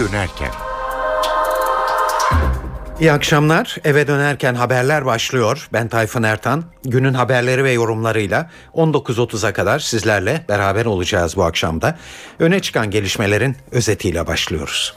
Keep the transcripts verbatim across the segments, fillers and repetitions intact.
Eve dönerken. İyi akşamlar. Eve dönerken haberler başlıyor. Ben Tayfun Ertan. Günün haberleri ve yorumlarıyla on dokuz otuza kadar sizlerle beraber olacağız bu akşamda. Öne çıkan gelişmelerin özetiyle başlıyoruz.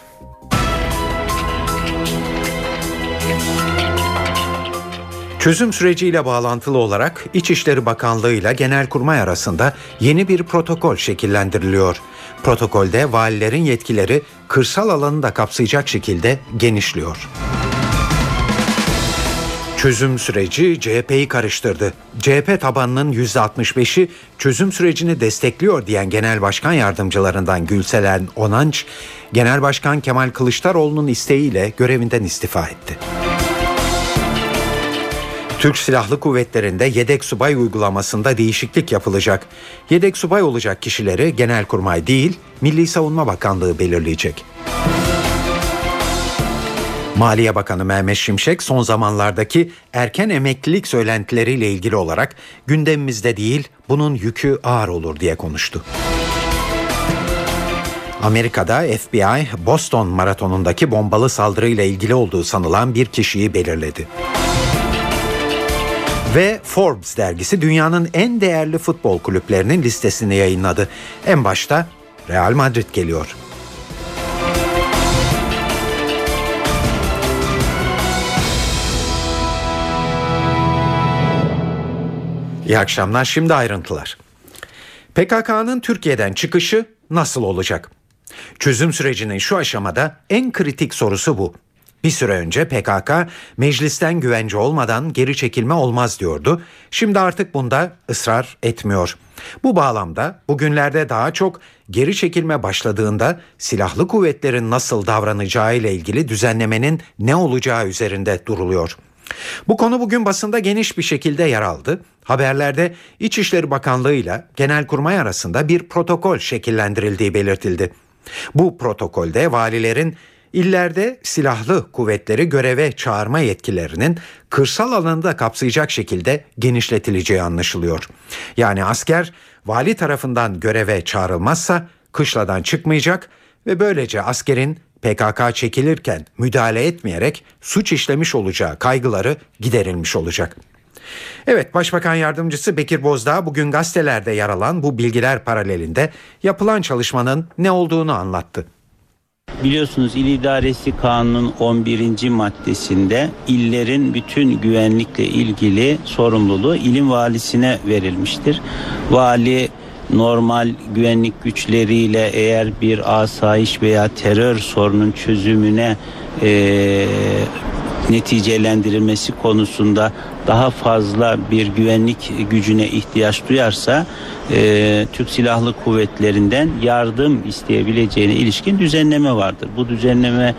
Çözüm süreciyle bağlantılı olarak İçişleri Bakanlığı ile Genelkurmay arasında yeni bir protokol şekillendiriliyor. Protokolde valilerin yetkileri kırsal alanı da kapsayacak şekilde genişliyor. Çözüm süreci C H P'yi karıştırdı. C H P tabanının yüzde altmış beşi çözüm sürecini destekliyor diyen Genel Başkan Yardımcılarından Gülseren Onanç, Genel Başkan Kemal Kılıçdaroğlu'nun isteğiyle görevinden istifa etti. Türk Silahlı Kuvvetleri'nde yedek subay uygulamasında değişiklik yapılacak. Yedek subay olacak kişileri Genelkurmay değil, Milli Savunma Bakanlığı belirleyecek. Maliye Bakanı Mehmet Şimşek son zamanlardaki erken emeklilik söylentileriyle ilgili olarak gündemimizde değil, bunun yükü ağır olur diye konuştu. Amerika'da F B I Boston maratonundaki bombalı saldırıyla ilgili olduğu sanılan bir kişiyi belirledi. Ve Forbes dergisi dünyanın en değerli futbol kulüplerinin listesini yayınladı. En başta Real Madrid geliyor. İyi akşamlar, şimdi ayrıntılar. P K K'nın Türkiye'den çıkışı nasıl olacak? Çözüm sürecinin şu aşamada en kritik sorusu bu. Bir süre önce P K K meclisten güvence olmadan geri çekilme olmaz diyordu. Şimdi artık bunda ısrar etmiyor. Bu bağlamda bugünlerde daha çok geri çekilme başladığında silahlı kuvvetlerin nasıl davranacağı ile ilgili düzenlemenin ne olacağı üzerinde duruluyor. Bu konu bugün basında geniş bir şekilde yer aldı. Haberlerde İçişleri Bakanlığı ile Genelkurmay arasında bir protokol şekillendirildiği belirtildi. Bu protokolde valilerin İllerde silahlı kuvvetleri göreve çağırma yetkilerinin kırsal alanı da kapsayacak şekilde genişletileceği anlaşılıyor. Yani asker vali tarafından göreve çağrılmazsa kışladan çıkmayacak ve böylece askerin P K K çekilirken müdahale etmeyerek suç işlemiş olacağı kaygıları giderilmiş olacak. Evet, Başbakan Yardımcısı Bekir Bozdağ bugün gazetelerde yer alan bu bilgiler paralelinde yapılan çalışmanın ne olduğunu anlattı. Biliyorsunuz İl İdaresi Kanunu'nun on birinci maddesinde illerin bütün güvenlikle ilgili sorumluluğu ilin valisine verilmiştir. Vali normal güvenlik güçleriyle eğer bir asayiş veya terör sorunun çözümüne e, neticelendirilmesi konusunda daha fazla bir güvenlik gücüne ihtiyaç duyarsa e, Türk Silahlı Kuvvetleri'nden yardım isteyebileceğine ilişkin düzenleme vardır. Bu düzenleme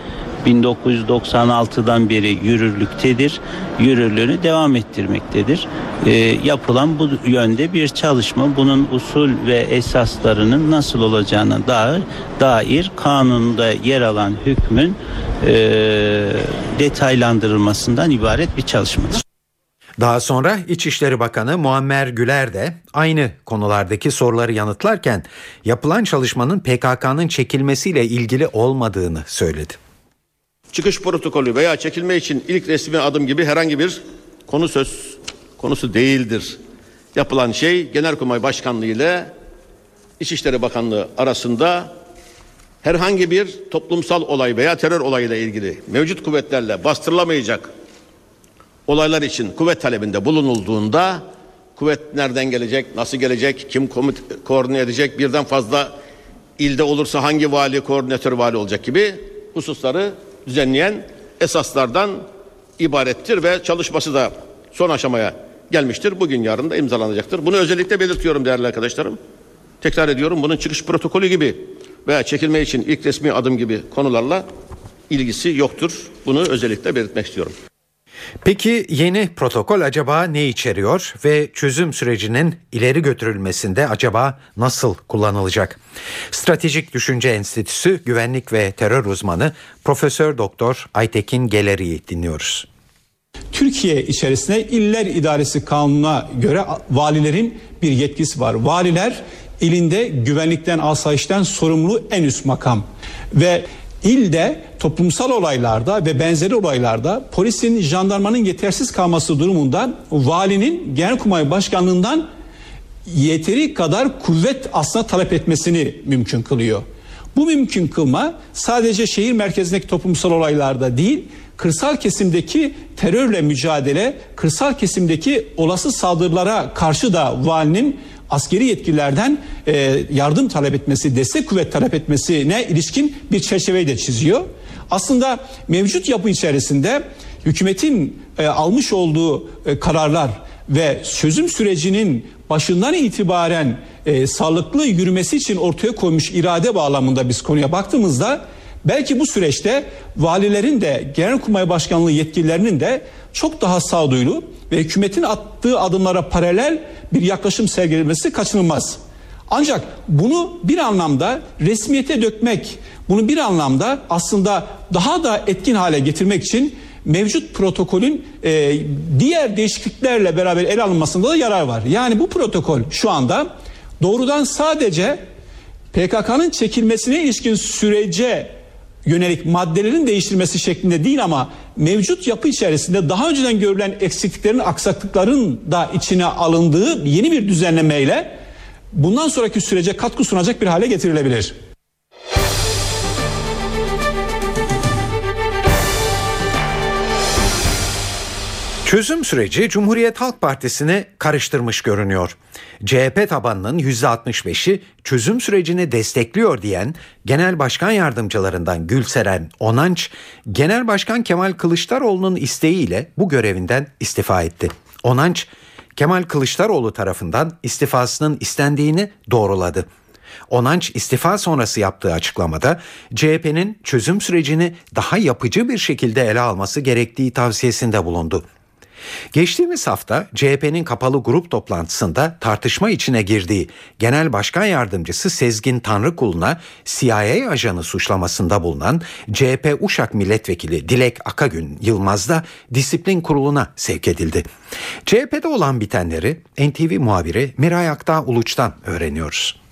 bin dokuz yüz doksan altıdan beri yürürlüktedir. Yürürlüğünü devam ettirmektedir. E, yapılan bu yönde bir çalışma, bunun usul ve esaslarının nasıl olacağına dair, dair kanunda yer alan hükmün e, detaylandırılmasından ibaret bir çalışmadır. Daha sonra İçişleri Bakanı Muammer Güler de aynı konulardaki soruları yanıtlarken yapılan çalışmanın P K K'nın çekilmesiyle ilgili olmadığını söyledi. Çıkış protokolü veya çekilme için ilk resmi adım gibi herhangi bir konu söz konusu değildir. Yapılan şey Genelkurmay Başkanlığı ile İçişleri Bakanlığı arasında herhangi bir toplumsal olay veya terör olayıyla ilgili mevcut kuvvetlerle bastırılamayacak olaylar için kuvvet talebinde bulunulduğunda kuvvet nereden gelecek, nasıl gelecek, kim komut- koordine edecek, birden fazla ilde olursa hangi vali, koordinatör vali olacak gibi hususları düzenleyen esaslardan ibarettir ve çalışması da son aşamaya gelmiştir. Bugün yarın da imzalanacaktır. Bunu özellikle belirtiyorum değerli arkadaşlarım. Tekrar ediyorum, bunun çıkış protokolü gibi veya çekilme için ilk resmi adım gibi konularla ilgisi yoktur. Bunu özellikle belirtmek istiyorum. Peki yeni protokol acaba ne içeriyor ve çözüm sürecinin ileri götürülmesinde acaba nasıl kullanılacak? Stratejik Düşünce Enstitüsü Güvenlik ve Terör Uzmanı Profesör Doktor Aytekin Geleri'yi dinliyoruz. Türkiye içerisinde İller İdaresi Kanunu'na göre valilerin bir yetkisi var. Valiler ilinde güvenlikten, asayişten sorumlu en üst makam ve İlde toplumsal olaylarda ve benzeri olaylarda polisin, jandarmanın yetersiz kalması durumunda valinin Genelkurmay Başkanlığından yeteri kadar kuvvet aslında talep etmesini mümkün kılıyor. Bu mümkün kılma sadece şehir merkezindeki toplumsal olaylarda değil, kırsal kesimdeki terörle mücadele, kırsal kesimdeki olası saldırılara karşı da valinin askeri yetkililerden yardım talep etmesi, destek kuvvet talep etmesine ilişkin bir çerçeveyi de çiziyor. Aslında mevcut yapı içerisinde hükümetin almış olduğu kararlar ve çözüm sürecinin başından itibaren e, sağlıklı yürümesi için ortaya koymuş irade bağlamında biz konuya baktığımızda belki bu süreçte valilerin de Genelkurmay Başkanlığı yetkililerinin de çok daha sağduyulu ve hükümetin attığı adımlara paralel bir yaklaşım sergilemesi kaçınılmaz. Ancak bunu bir anlamda resmiyete dökmek, bunu bir anlamda aslında daha da etkin hale getirmek için mevcut protokolün e, diğer değişikliklerle beraber ele alınmasında da yarar var. Yani bu protokol şu anda doğrudan sadece P K K'nın çekilmesine ilişkin sürece yönelik maddelerin değiştirilmesi şeklinde değil ama mevcut yapı içerisinde daha önceden görülen eksikliklerin, aksaklıkların da içine alındığı yeni bir düzenlemeyle bundan sonraki sürece katkı sunacak bir hale getirilebilir. Çözüm süreci Cumhuriyet Halk Partisi'ni karıştırmış görünüyor. C H P tabanının yüzde altmış beşi çözüm sürecini destekliyor diyen Genel Başkan Yardımcılarından Gülseren Onanç, Genel Başkan Kemal Kılıçdaroğlu'nun isteğiyle bu görevinden istifa etti. Onanç, Kemal Kılıçdaroğlu tarafından istifasının istendiğini doğruladı. Onanç istifa sonrası yaptığı açıklamada C H P'nin çözüm sürecini daha yapıcı bir şekilde ele alması gerektiği tavsiyesinde bulundu. Geçtiğimiz hafta C H P'nin kapalı grup toplantısında tartışma içine girdiği Genel Başkan Yardımcısı Sezgin Tanrıkulu'na C I A ajanı suçlamasında bulunan C H P Uşak Milletvekili Dilek Akagün Yılmaz da disiplin kuruluna sevk edildi. C H P'de olan bitenleri N T V muhabiri Miray Aktaş Uluç'tan öğreniyoruz.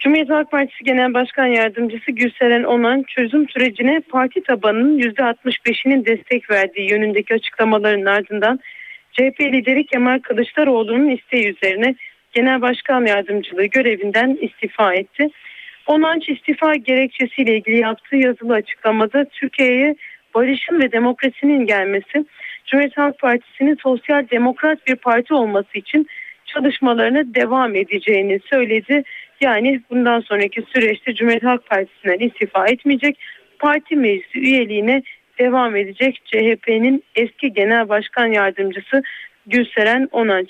Cumhuriyet Halk Partisi Genel Başkan Yardımcısı Gülseren Onanç çözüm sürecine parti tabanının yüzde altmış beşinin destek verdiği yönündeki açıklamaların ardından C H P lideri Kemal Kılıçdaroğlu'nun isteği üzerine Genel Başkan Yardımcılığı görevinden istifa etti. Onanç istifa gerekçesiyle ilgili yaptığı yazılı açıklamada Türkiye'ye barışın ve demokrasinin gelmesi, Cumhuriyet Halk Partisi'nin sosyal demokrat bir parti olması için çalışmalarına devam edeceğini söyledi. Yani bundan sonraki süreçte Cumhuriyet Halk Partisi'nden istifa etmeyecek, parti meclisi üyeliğine devam edecek C H P'nin eski Genel Başkan Yardımcısı Gülseren Onanç.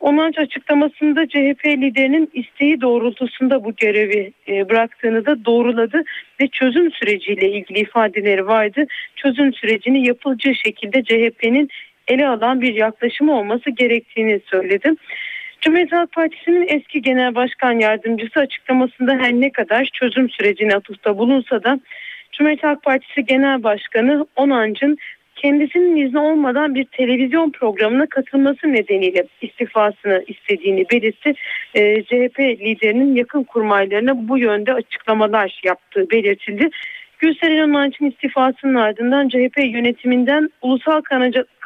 Onanç açıklamasında C H P liderinin isteği doğrultusunda bu görevi bıraktığını da doğruladı ve çözüm süreciyle ilgili ifadeleri vardı. Çözüm sürecini yapılcı şekilde C H P'nin ele alan bir yaklaşımı olması gerektiğini söyledi. Cumhuriyet Halk Partisi'nin eski Genel Başkan Yardımcısı açıklamasında her ne kadar çözüm sürecine atıfta bulunsa da Cumhuriyet Halk Partisi Genel Başkanı Onanc'ın kendisinin izni olmadan bir televizyon programına katılması nedeniyle istifasını istediğini belirtti. E, C H P liderinin yakın kurmaylarına bu yönde açıklamalar yaptığı belirtildi. Gülseren Onanç'ın istifasının ardından C H P yönetiminden ulusal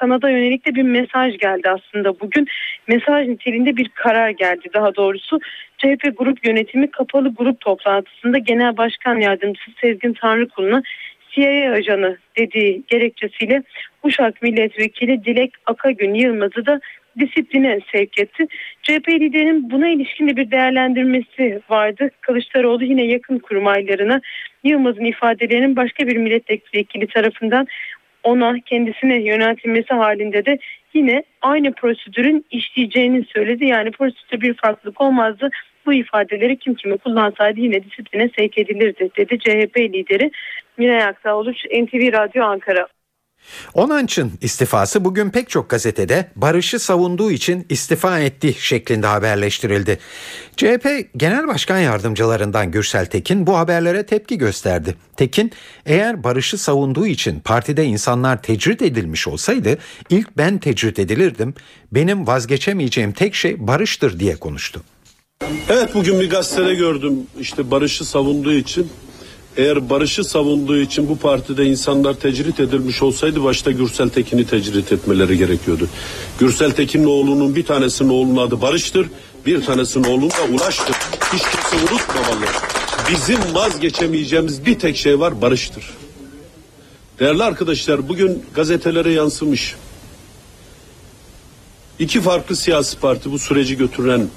kanada yönelik de bir mesaj geldi aslında bugün. Mesaj niteliğinde bir karar geldi daha doğrusu. C H P grup yönetimi kapalı grup toplantısında Genel Başkan Yardımcısı Sezgin Tanrıkulu'na C I A ajanı dediği gerekçesiyle Uşak Milletvekili Dilek Akagün Yılmaz'ı da disipline sevk etti. C H P liderinin buna ilişkin de bir değerlendirmesi vardı. Kılıçdaroğlu yine yakın kurmaylarına Yılmaz'ın ifadelerinin başka bir milletvekili tarafından ona kendisine yöneltilmesi halinde de yine aynı prosedürün işleyeceğini söyledi. Yani prosedürde bir farklılık olmazdı. Bu ifadeleri kim kimi kullansaydı yine disipline sevk edilirdi dedi C H P lideri Miray Aktaş Uluç, N T V Radyo Ankara. Onanç'ın istifası bugün pek çok gazetede barışı savunduğu için istifa etti şeklinde haberleştirildi. C H P Genel Başkan Yardımcılarından Gürsel Tekin bu haberlere tepki gösterdi. Tekin, eğer barışı savunduğu için partide insanlar tecrit edilmiş olsaydı ilk ben tecrit edilirdim, benim vazgeçemeyeceğim tek şey barıştır diye konuştu. Evet, bugün bir gazetede gördüm işte barışı savunduğu için eğer barışı savunduğu için bu partide insanlar tecrit edilmiş olsaydı başta Gürsel Tekin'i tecrit etmeleri gerekiyordu. Gürsel Tekin'in oğlunun bir tanesinin oğlunun adı Barış'tır, bir tanesinin oğlunun da Ulaş'tır. Hiç kimse unutmamalı. Bizim vazgeçemeyeceğimiz bir tek şey var, Barış'tır. Değerli arkadaşlar, bugün gazetelere yansımış. İki farklı siyasi parti bu süreci götüren,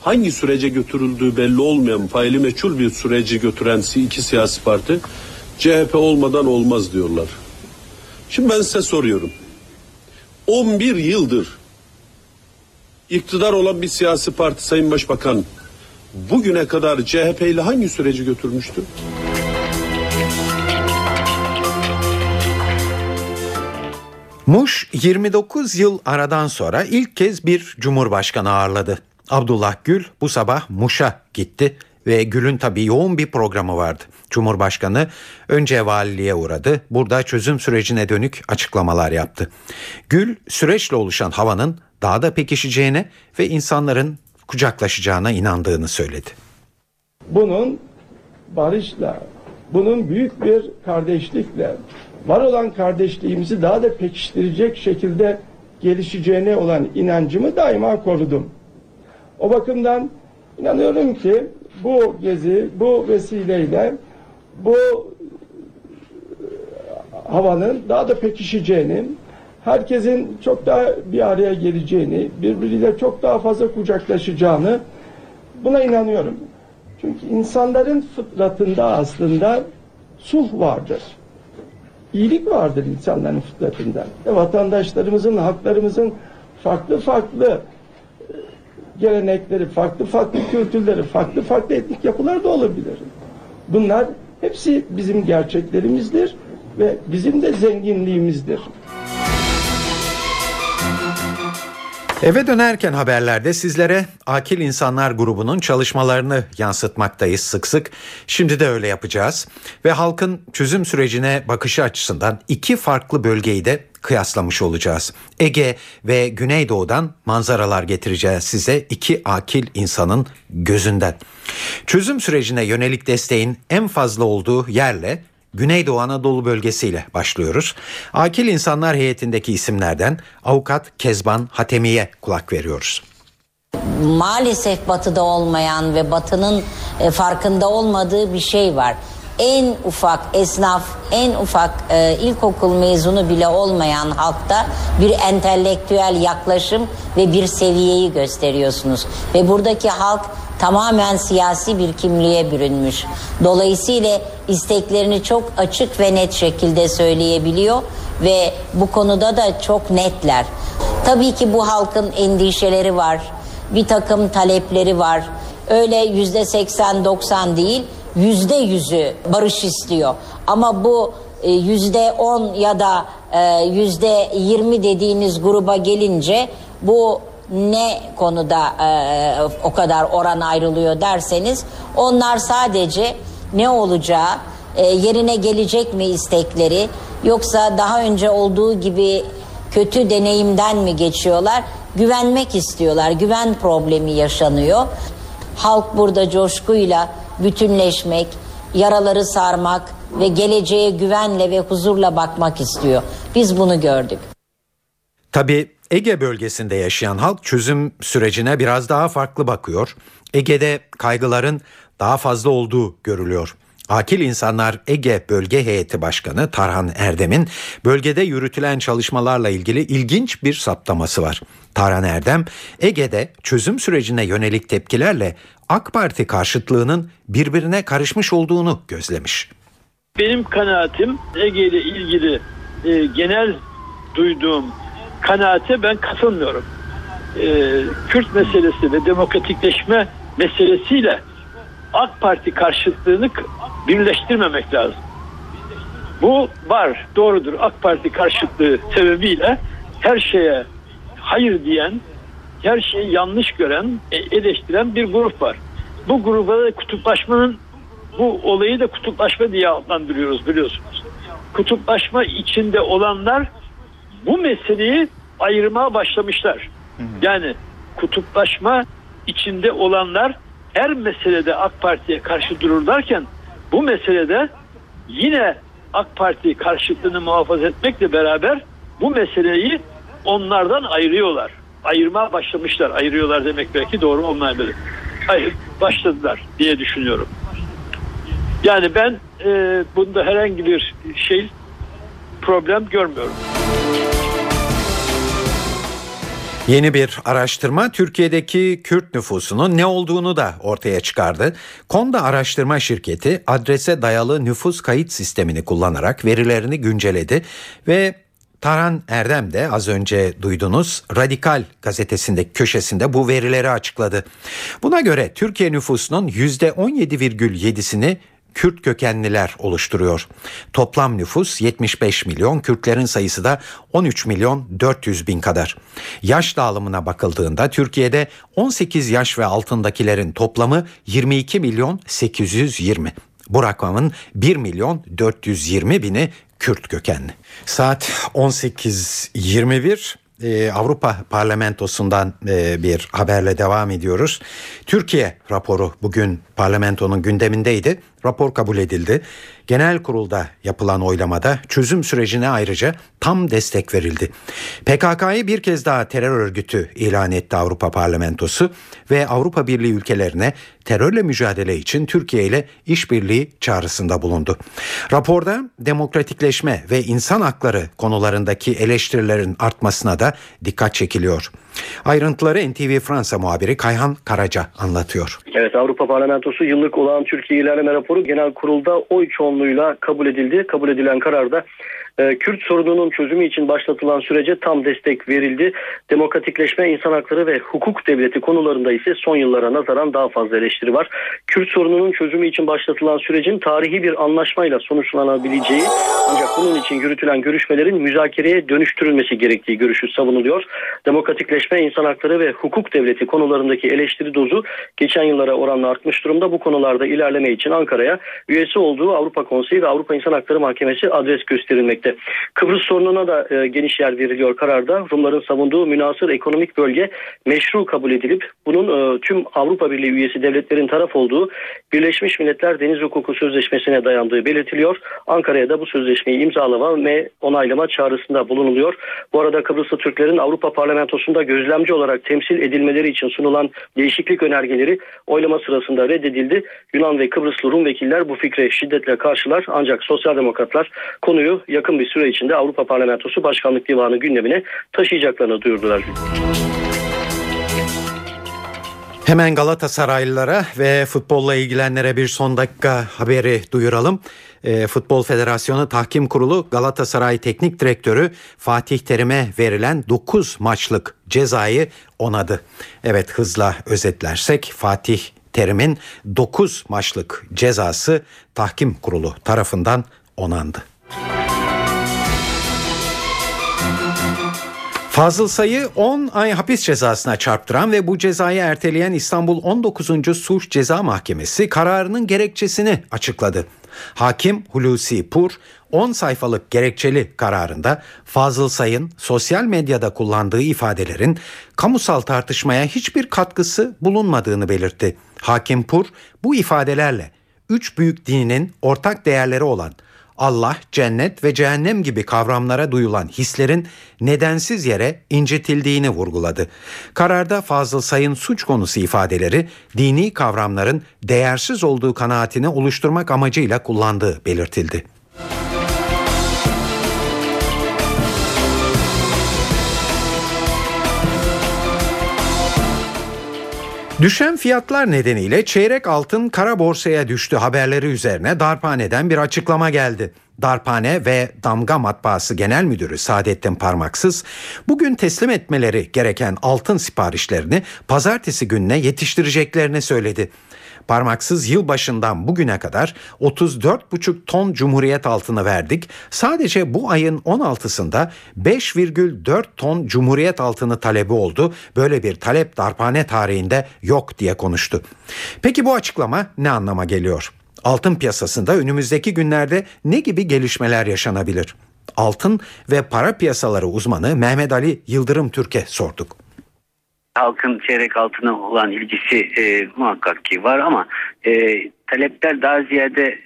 hangi sürece götürüldüğü belli olmayan, faili meçhul bir süreci götüren iki siyasi parti C H P olmadan olmaz diyorlar. Şimdi ben size soruyorum. on bir yıldır iktidar olan bir siyasi parti Sayın Başbakan bugüne kadar C H P ile hangi süreci götürmüştü? Muş yirmi dokuz yıl aradan sonra ilk kez bir cumhurbaşkanı ağırladı. Abdullah Gül bu sabah Muş'a gitti ve Gül'ün tabii yoğun bir programı vardı. Cumhurbaşkanı önce valiliğe uğradı, burada çözüm sürecine dönük açıklamalar yaptı. Gül süreçle oluşan havanın daha da pekişeceğine ve insanların kucaklaşacağına inandığını söyledi. Bunun barışla, bunun büyük bir kardeşlikle, var olan kardeşliğimizi daha da pekiştirecek şekilde gelişeceğine olan inancımı daima korudum. O bakımdan inanıyorum ki bu gezi, bu vesileyle bu havanın daha da pekişeceğini, herkesin çok daha bir araya geleceğini, birbiriyle çok daha fazla kucaklaşacağını, buna inanıyorum. Çünkü insanların fıtratında aslında sulh vardır. İyilik vardır insanların fıtratında. Ve vatandaşlarımızın, halklarımızın farklı farklı gelenekleri, farklı farklı kültürleri, farklı farklı etnik yapılar da olabilir. Bunlar hepsi bizim gerçeklerimizdir ve bizim de zenginliğimizdir. Eve dönerken haberlerde sizlere Akil İnsanlar grubunun çalışmalarını yansıtmaktayız sık sık. Şimdi de öyle yapacağız ve halkın çözüm sürecine bakışı açısından iki farklı bölgeyi de kıyaslamış olacağız. Ege ve Güneydoğu'dan manzaralar getireceğiz size iki akil insanın gözünden. Çözüm sürecine yönelik desteğin en fazla olduğu yerle Güneydoğu Anadolu bölgesiyle başlıyoruz. Akil İnsanlar heyetindeki isimlerden avukat Kezban Hatemi'ye kulak veriyoruz. Maalesef batıda olmayan ve batının farkında olmadığı bir şey var. En ufak esnaf, en ufak e, ilkokul mezunu bile olmayan halkta bir entelektüel yaklaşım ve bir seviyeyi gösteriyorsunuz. Ve buradaki halk tamamen siyasi bir kimliğe bürünmüş. Dolayısıyla isteklerini çok açık ve net şekilde söyleyebiliyor ve bu konuda da çok netler. Tabii ki bu halkın endişeleri var, bir takım talepleri var. Öyle yüzde seksen, doksan değil, yüzde yüzü barış istiyor. Ama bu yüzde on ya da yüzde yirmi dediğiniz gruba gelince bu ne konuda o kadar oran ayrılıyor derseniz, onlar sadece ne olacağı, yerine gelecek mi istekleri, yoksa daha önce olduğu gibi kötü deneyimden mi geçiyorlar, güvenmek istiyorlar, güven problemi yaşanıyor. Halk burada coşkuyla bütünleşmek, yaraları sarmak ve geleceğe güvenle ve huzurla bakmak istiyor. Biz bunu gördük. Tabii Ege bölgesinde yaşayan halk çözüm sürecine biraz daha farklı bakıyor. Ege'de kaygıların daha fazla olduğu görülüyor. Akil İnsanlar Ege Bölge Heyeti Başkanı Tarhan Erdem'in bölgede yürütülen çalışmalarla ilgili ilginç bir saptaması var. Tarhan Erdem, Ege'de çözüm sürecine yönelik tepkilerle AK Parti karşıtlığının birbirine karışmış olduğunu gözlemiş. Benim kanaatim, Ege ile ilgili e, genel duyduğum kanaate ben katılmıyorum. E, Kürt meselesi ve demokratikleşme meselesiyle AK Parti karşıtlığını birleştirmemek lazım. Bu var, doğrudur. AK Parti karşıtlığı sebebiyle her şeye hayır diyen, her şeyi yanlış gören, eleştiren bir grup var. Bu gruba da kutuplaşmanın, bu olayı da kutuplaşma diye adlandırıyoruz, biliyorsunuz. Kutuplaşma içinde olanlar bu meseleyi ayırmaya başlamışlar. Yani kutuplaşma içinde olanlar her meselede AK Parti'ye karşı dururlarken bu meselede yine AK Parti karşıtlığını muhafaza etmekle beraber bu meseleyi onlardan ayırıyorlar. Ayırmaya başlamışlar. Ayırıyorlar demek belki doğru olmayabilir. Hayır, başladılar diye düşünüyorum. Yani ben e, bunda herhangi bir şey, problem görmüyorum. Yeni bir araştırma Türkiye'deki Kürt nüfusunun ne olduğunu da ortaya çıkardı. Konda araştırma şirketi adrese dayalı nüfus kayıt sistemini kullanarak verilerini güncelledi ve Tarhan Erdem de az önce duyduğunuz Radikal gazetesindeki köşesinde bu verileri açıkladı. Buna göre Türkiye nüfusunun yüzde on yedi virgül yedi'sini Kürt kökenliler oluşturuyor. Toplam nüfus yetmiş beş milyon, Kürtlerin sayısı da on üç milyon dört yüz bin kadar. Yaş dağılımına bakıldığında Türkiye'de on sekiz yaş ve altındakilerin toplamı yirmi iki milyon sekiz yüz yirmi. Bu rakamın bir milyon dört yüz yirmi bini Kürt kökenli. Saat on sekiz yirmi bir. Ee, Avrupa Parlamentosu'ndan e, bir haberle devam ediyoruz. Türkiye raporu bugün parlamentonun gündemindeydi. Rapor kabul edildi. Genel kurulda yapılan oylamada çözüm sürecine ayrıca tam destek verildi. P K K'yı bir kez daha terör örgütü ilan etti Avrupa Parlamentosu ve Avrupa Birliği ülkelerine terörle mücadele için Türkiye ile işbirliği çağrısında bulundu. Raporda demokratikleşme ve insan hakları konularındaki eleştirilerin artmasına da dikkat çekiliyor. Ayrıntıları N T V Fransa muhabiri Kayhan Karaca anlatıyor. Evet, Avrupa Parlamentosu yıllık olağan Türkiye ilerleme raporu genel kurulda oy çoğunluğuyla kabul edildi. Kabul edilen kararda e, Kürt sorununun çözümü için başlatılan sürece tam destek verildi. Demokratikleşme, insan hakları ve hukuk devleti konularında ise son yıllara nazaran daha fazla eleştiri var. Kürt sorununun çözümü için başlatılan sürecin tarihi bir anlaşmayla sonuçlanabileceği, ancak bunun için yürütülen görüşmelerin müzakereye dönüştürülmesi gerektiği görüşü savunuluyor. Demokratikleşme, İnsan hakları ve hukuk devleti konularındaki eleştiri dozu geçen yıllara oranla artmış durumda. Bu konularda ilerleme için Ankara'ya üyesi olduğu Avrupa Konseyi ve Avrupa İnsan Hakları Mahkemesi adres gösterilmekte. Kıbrıs sorununa da e, geniş yer veriliyor kararda. Rumların savunduğu münhasır ekonomik bölge meşru kabul edilip bunun e, tüm Avrupa Birliği üyesi devletlerin taraf olduğu Birleşmiş Milletler Deniz Hukuku Sözleşmesi'ne dayandığı belirtiliyor. Ankara'ya da bu sözleşmeyi imzalama ve onaylama çağrısında bulunuluyor. Bu arada Kıbrıslı Türklerin Avrupa Parlamentosu'nda göz gözlemci olarak temsil edilmeleri için sunulan değişiklik önergeleri oylama sırasında reddedildi. Yunan ve Kıbrıslı Rum vekiller bu fikre şiddetle karşılar, ancak sosyal demokratlar konuyu yakın bir süre içinde Avrupa Parlamentosu Başkanlık Divanı gündemine taşıyacaklarını duyurdular. Hemen Galatasaraylılara ve futbolla ilgilenenlere bir son dakika haberi duyuralım. E, Futbol Federasyonu Tahkim Kurulu Galatasaray Teknik Direktörü Fatih Terim'e verilen dokuz maçlık cezayı onadı. Evet, hızla özetlersek Fatih Terim'in dokuz maçlık cezası Tahkim Kurulu tarafından onandı. Fazıl Say'ı on ay hapis cezasına çarptıran ve bu cezayı erteleyen İstanbul on dokuzuncu Suç Ceza Mahkemesi kararının gerekçesini açıkladı. Hakim Hulusi Pur on sayfalık gerekçeli kararında Fazıl Say'ın sosyal medyada kullandığı ifadelerin kamusal tartışmaya hiçbir katkısı bulunmadığını belirtti. Hakim Pur bu ifadelerle üç büyük dinin ortak değerleri olan Allah, cennet ve cehennem gibi kavramlara duyulan hislerin nedensiz yere incitildiğini vurguladı. Kararda Fazıl Say'ın suç konusu ifadeleri dini kavramların değersiz olduğu kanaatini oluşturmak amacıyla kullandığı belirtildi. Düşen fiyatlar nedeniyle çeyrek altın kara borsaya düştü haberleri üzerine Darphane'den bir açıklama geldi. Darphane ve Damga Matbaası Genel Müdürü Saadettin Parmaksız, bugün teslim etmeleri gereken altın siparişlerini pazartesi gününe yetiştireceklerini söyledi. Parmaksız, yılbaşından bugüne kadar otuz dört virgül beş ton Cumhuriyet altını verdik. Sadece bu ayın on altısında beş virgül dört ton Cumhuriyet altını talebi oldu. Böyle bir talep Darphane tarihinde yok diye konuştu. Peki bu açıklama ne anlama geliyor? Altın piyasasında önümüzdeki günlerde ne gibi gelişmeler yaşanabilir? Altın ve para piyasaları uzmanı Mehmet Ali Yıldırım Türk'e sorduk. Halkın çeyrek altına olan ilgisi e, muhakkak ki var ama e, talepler daha ziyade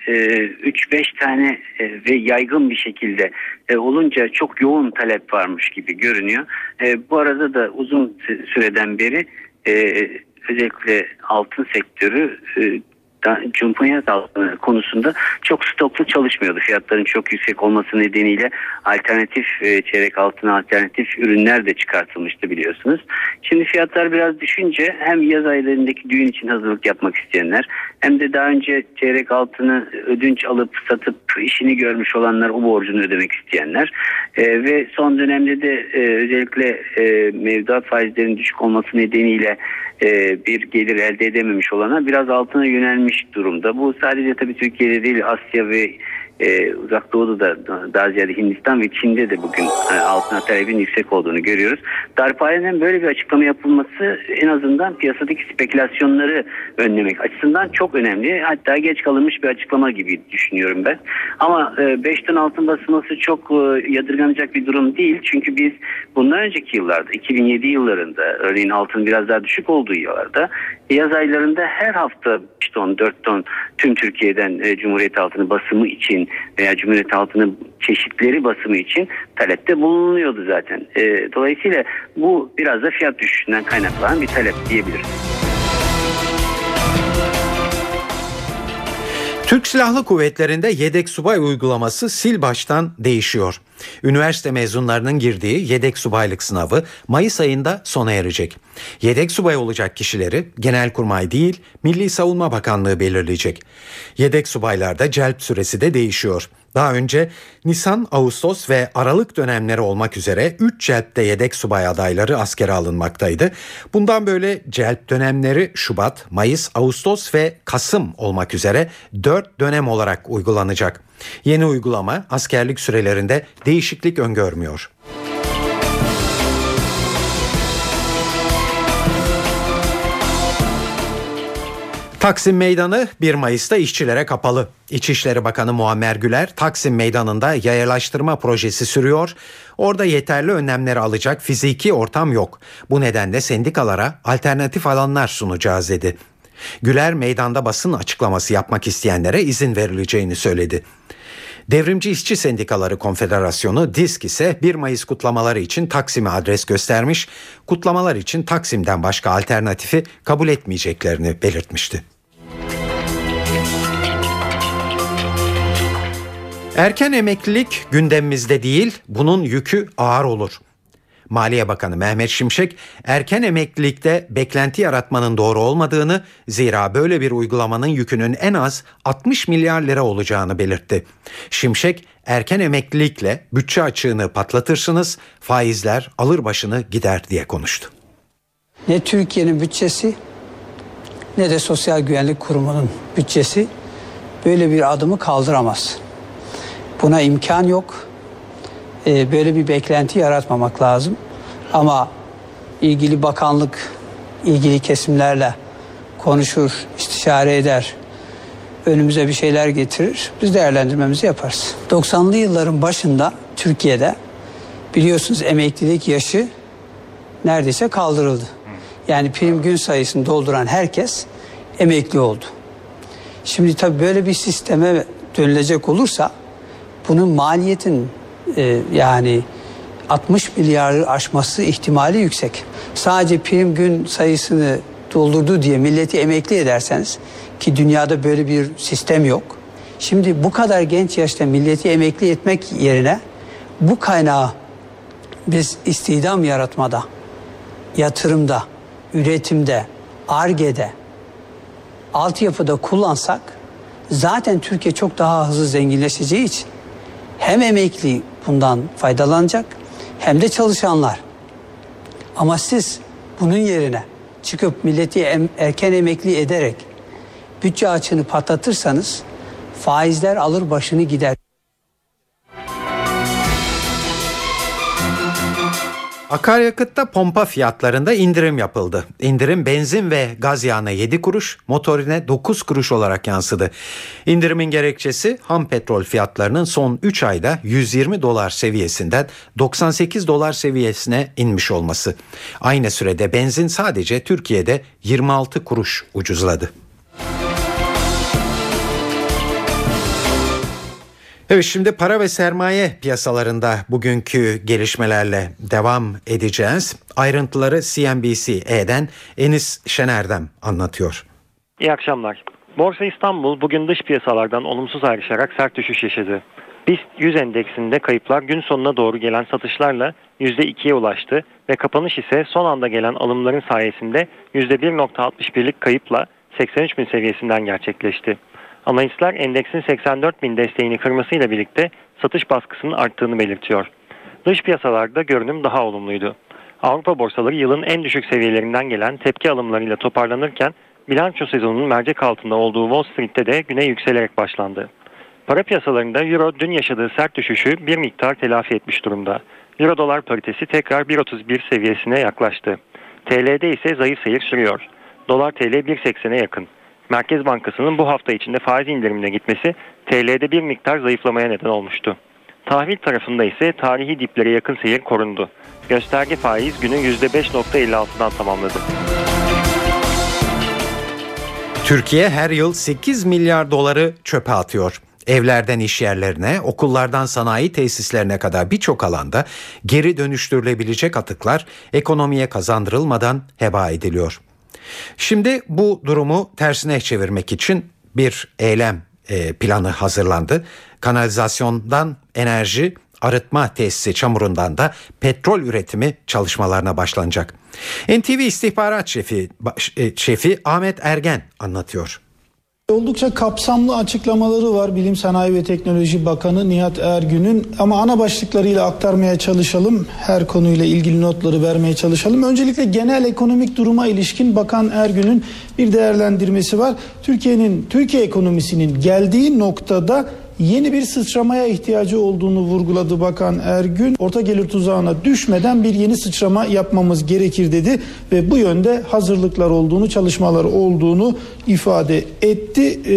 üç beş tane ve yaygın bir şekilde olunca çok yoğun talep varmış gibi görünüyor. Bu arada da uzun süreden beri özellikle altın sektörü Cumhuriyet altını konusunda çok stoklu çalışmıyordu. Fiyatların çok yüksek olması nedeniyle alternatif çeyrek altına alternatif ürünler de çıkartılmıştı biliyorsunuz. Şimdi fiyatlar biraz düşünce hem yaz aylarındaki düğün için hazırlık yapmak isteyenler hem de daha önce çeyrek altını ödünç alıp satıp işini görmüş olanlar o borcunu ödemek isteyenler e, ve son dönemde de e, özellikle e, mevduat faizlerinin düşük olması nedeniyle e, bir gelir elde edememiş olana biraz altına yönelmiş durumda. Bu sadece tabii Türkiye'de değil, Asya ve e, Uzak Doğu'da da, daha ziyade Hindistan ve Çin'de de bugün e, altına talebin yüksek olduğunu görüyoruz. Darphane'den böyle bir açıklama yapılması en azından piyasadaki spekülasyonları önlemek açısından çok önemli. Hatta geç kalınmış bir açıklama gibi düşünüyorum ben. Ama beş ton altın basılması çok e, yadırganacak bir durum değil. Çünkü biz bundan önceki yıllarda, iki bin yedi yıllarında, örneğin altın biraz daha düşük olduğu yıllarda, yaz aylarında her hafta beş ton dört ton tüm Türkiye'den e, Cumhuriyet altını basımı için veya Cumhuriyet altının çeşitleri basımı için talepte bulunuyordu zaten. E, dolayısıyla bu biraz da fiyat düşüşünden kaynaklanan bir talep diyebiliriz. Türk Silahlı Kuvvetleri'nde yedek subay uygulaması sil baştan değişiyor. Üniversite mezunlarının girdiği yedek subaylık sınavı Mayıs ayında sona erecek. Yedek subay olacak kişileri Genelkurmay değil, Milli Savunma Bakanlığı belirleyecek. Yedek subaylarda celp süresi de değişiyor. Daha önce Nisan, Ağustos ve Aralık dönemleri olmak üzere üç celpte yedek subay adayları askere alınmaktaydı. Bundan böyle celp dönemleri Şubat, Mayıs, Ağustos ve Kasım olmak üzere dört dönem olarak uygulanacak. Yeni uygulama askerlik sürelerinde değişiklik öngörmüyor. Taksim Meydanı bir Mayıs'ta işçilere kapalı. İçişleri Bakanı Muammer Güler, Taksim Meydanı'nda yayalaştırma projesi sürüyor. Orada yeterli önlemleri alacak fiziki ortam yok. Bu nedenle sendikalara alternatif alanlar sunacağız dedi. Güler, meydanda basın açıklaması yapmak isteyenlere izin verileceğini söyledi. Devrimci İşçi Sendikaları Konfederasyonu DİSK ise bir Mayıs kutlamaları için Taksim'e adres göstermiş, kutlamalar için Taksim'den başka alternatifi kabul etmeyeceklerini belirtmişti. Erken emeklilik gündemimizde değil, bunun yükü ağır olur. Maliye Bakanı Mehmet Şimşek, erken emeklilikte beklenti yaratmanın doğru olmadığını, zira böyle bir uygulamanın yükünün en az altmış milyar lira olacağını belirtti. Şimşek, erken emeklilikle bütçe açığını patlatırsınız, faizler alır başını gider diye konuştu. Ne Türkiye'nin bütçesi ne de Sosyal Güvenlik Kurumu'nun bütçesi böyle bir adımı kaldıramaz. Buna imkan yok. Böyle bir beklenti yaratmamak lazım. Ama ilgili bakanlık, ilgili kesimlerle konuşur, istişare eder, önümüze bir şeyler getirir, biz değerlendirmemizi yaparız. doksanlı yılların başında Türkiye'de biliyorsunuz emeklilik yaşı neredeyse kaldırıldı. Yani prim gün sayısını dolduran herkes emekli oldu. Şimdi tabii böyle bir sisteme dönülecek olursa bunun maliyetin Ee, yani altmış milyarı aşması ihtimali yüksek. Sadece prim gün sayısını doldurdu diye milleti emekli ederseniz, ki dünyada böyle bir sistem yok. Şimdi bu kadar genç yaşta milleti emekli etmek yerine bu kaynağı biz istihdam yaratmada, yatırımda, üretimde, Ar-Ge'de, altyapıda kullansak zaten Türkiye çok daha hızlı zenginleşeceği için hem emekli bundan faydalanacak hem de çalışanlar. Ama siz bunun yerine çıkıp milleti em- erken emekli ederek bütçe açığını patlatırsanız faizler alır başını gider. Akaryakıtta pompa fiyatlarında indirim yapıldı. İndirim benzin ve gaz yağına yedi kuruş, motorine dokuz kuruş olarak yansıdı. İndirimin gerekçesi ham petrol fiyatlarının son üç ayda yüz yirmi dolar seviyesinden doksan sekiz dolar seviyesine inmiş olması. Aynı sürede benzin sadece Türkiye'de yirmi altı kuruş ucuzladı. Evet, şimdi para ve sermaye piyasalarında bugünkü gelişmelerle devam edeceğiz. Ayrıntıları C N B C'den Enis Şenerdem anlatıyor. İyi akşamlar. Borsa İstanbul bugün dış piyasalardan olumsuz ayrışarak sert düşüş yaşadı. BIST yüz endeksinde kayıplar gün sonuna doğru gelen satışlarla yüzde ikiye ulaştı ve kapanış ise son anda gelen alımların sayesinde yüzde bir virgül altmış birlik kayıpla seksen üç bin seviyesinden gerçekleşti. Analistler endeksin seksen dört bin desteğini kırmasıyla birlikte satış baskısının arttığını belirtiyor. Dış piyasalarda görünüm daha olumluydu. Avrupa borsaları yılın en düşük seviyelerinden gelen tepki alımlarıyla toparlanırken bilanço sezonunun mercek altında olduğu Wall Street'te de güne yükselerek başlandı. Para piyasalarında Euro dün yaşadığı sert düşüşü bir miktar telafi etmiş durumda. Euro-Dolar paritesi tekrar bir virgül otuz bir seviyesine yaklaştı. T L'de ise zayıf seyir sürüyor. Dolar T L bir virgül seksene yakın. Merkez Bankası'nın bu hafta içinde faiz indirimine gitmesi T L'de bir miktar zayıflamaya neden olmuştu. Tahvil tarafında ise tarihi diplere yakın seyir korundu. Gösterge faiz günü yüzde beş virgül elli altıdan tamamladı. Türkiye her yıl sekiz milyar doları çöpe atıyor. Evlerden iş yerlerine, okullardan sanayi tesislerine kadar birçok alanda geri dönüştürülebilecek atıklar ekonomiye kazandırılmadan heba ediliyor. Şimdi bu durumu tersine çevirmek için bir eylem planı hazırlandı. Kanalizasyondan enerji, arıtma tesisi çamurundan da petrol üretimi çalışmalarına başlanacak. N T V İstihbarat Şefi, Şefi Ahmet Ergen anlatıyor. Oldukça kapsamlı açıklamaları var Bilim, Sanayi ve Teknoloji Bakanı Nihat Ergün'ün, ama ana başlıklarıyla aktarmaya çalışalım. Her konuyla ilgili notları vermeye çalışalım. Öncelikle genel ekonomik duruma ilişkin Bakan Ergün'ün bir değerlendirmesi var. Türkiye'nin, Türkiye ekonomisinin geldiği noktada yeni bir sıçramaya ihtiyacı olduğunu vurguladı Bakan Ergün. Orta gelir tuzağına düşmeden bir yeni sıçrama yapmamız gerekir dedi ve bu yönde hazırlıklar olduğunu, çalışmalar olduğunu ifade etti. Ee,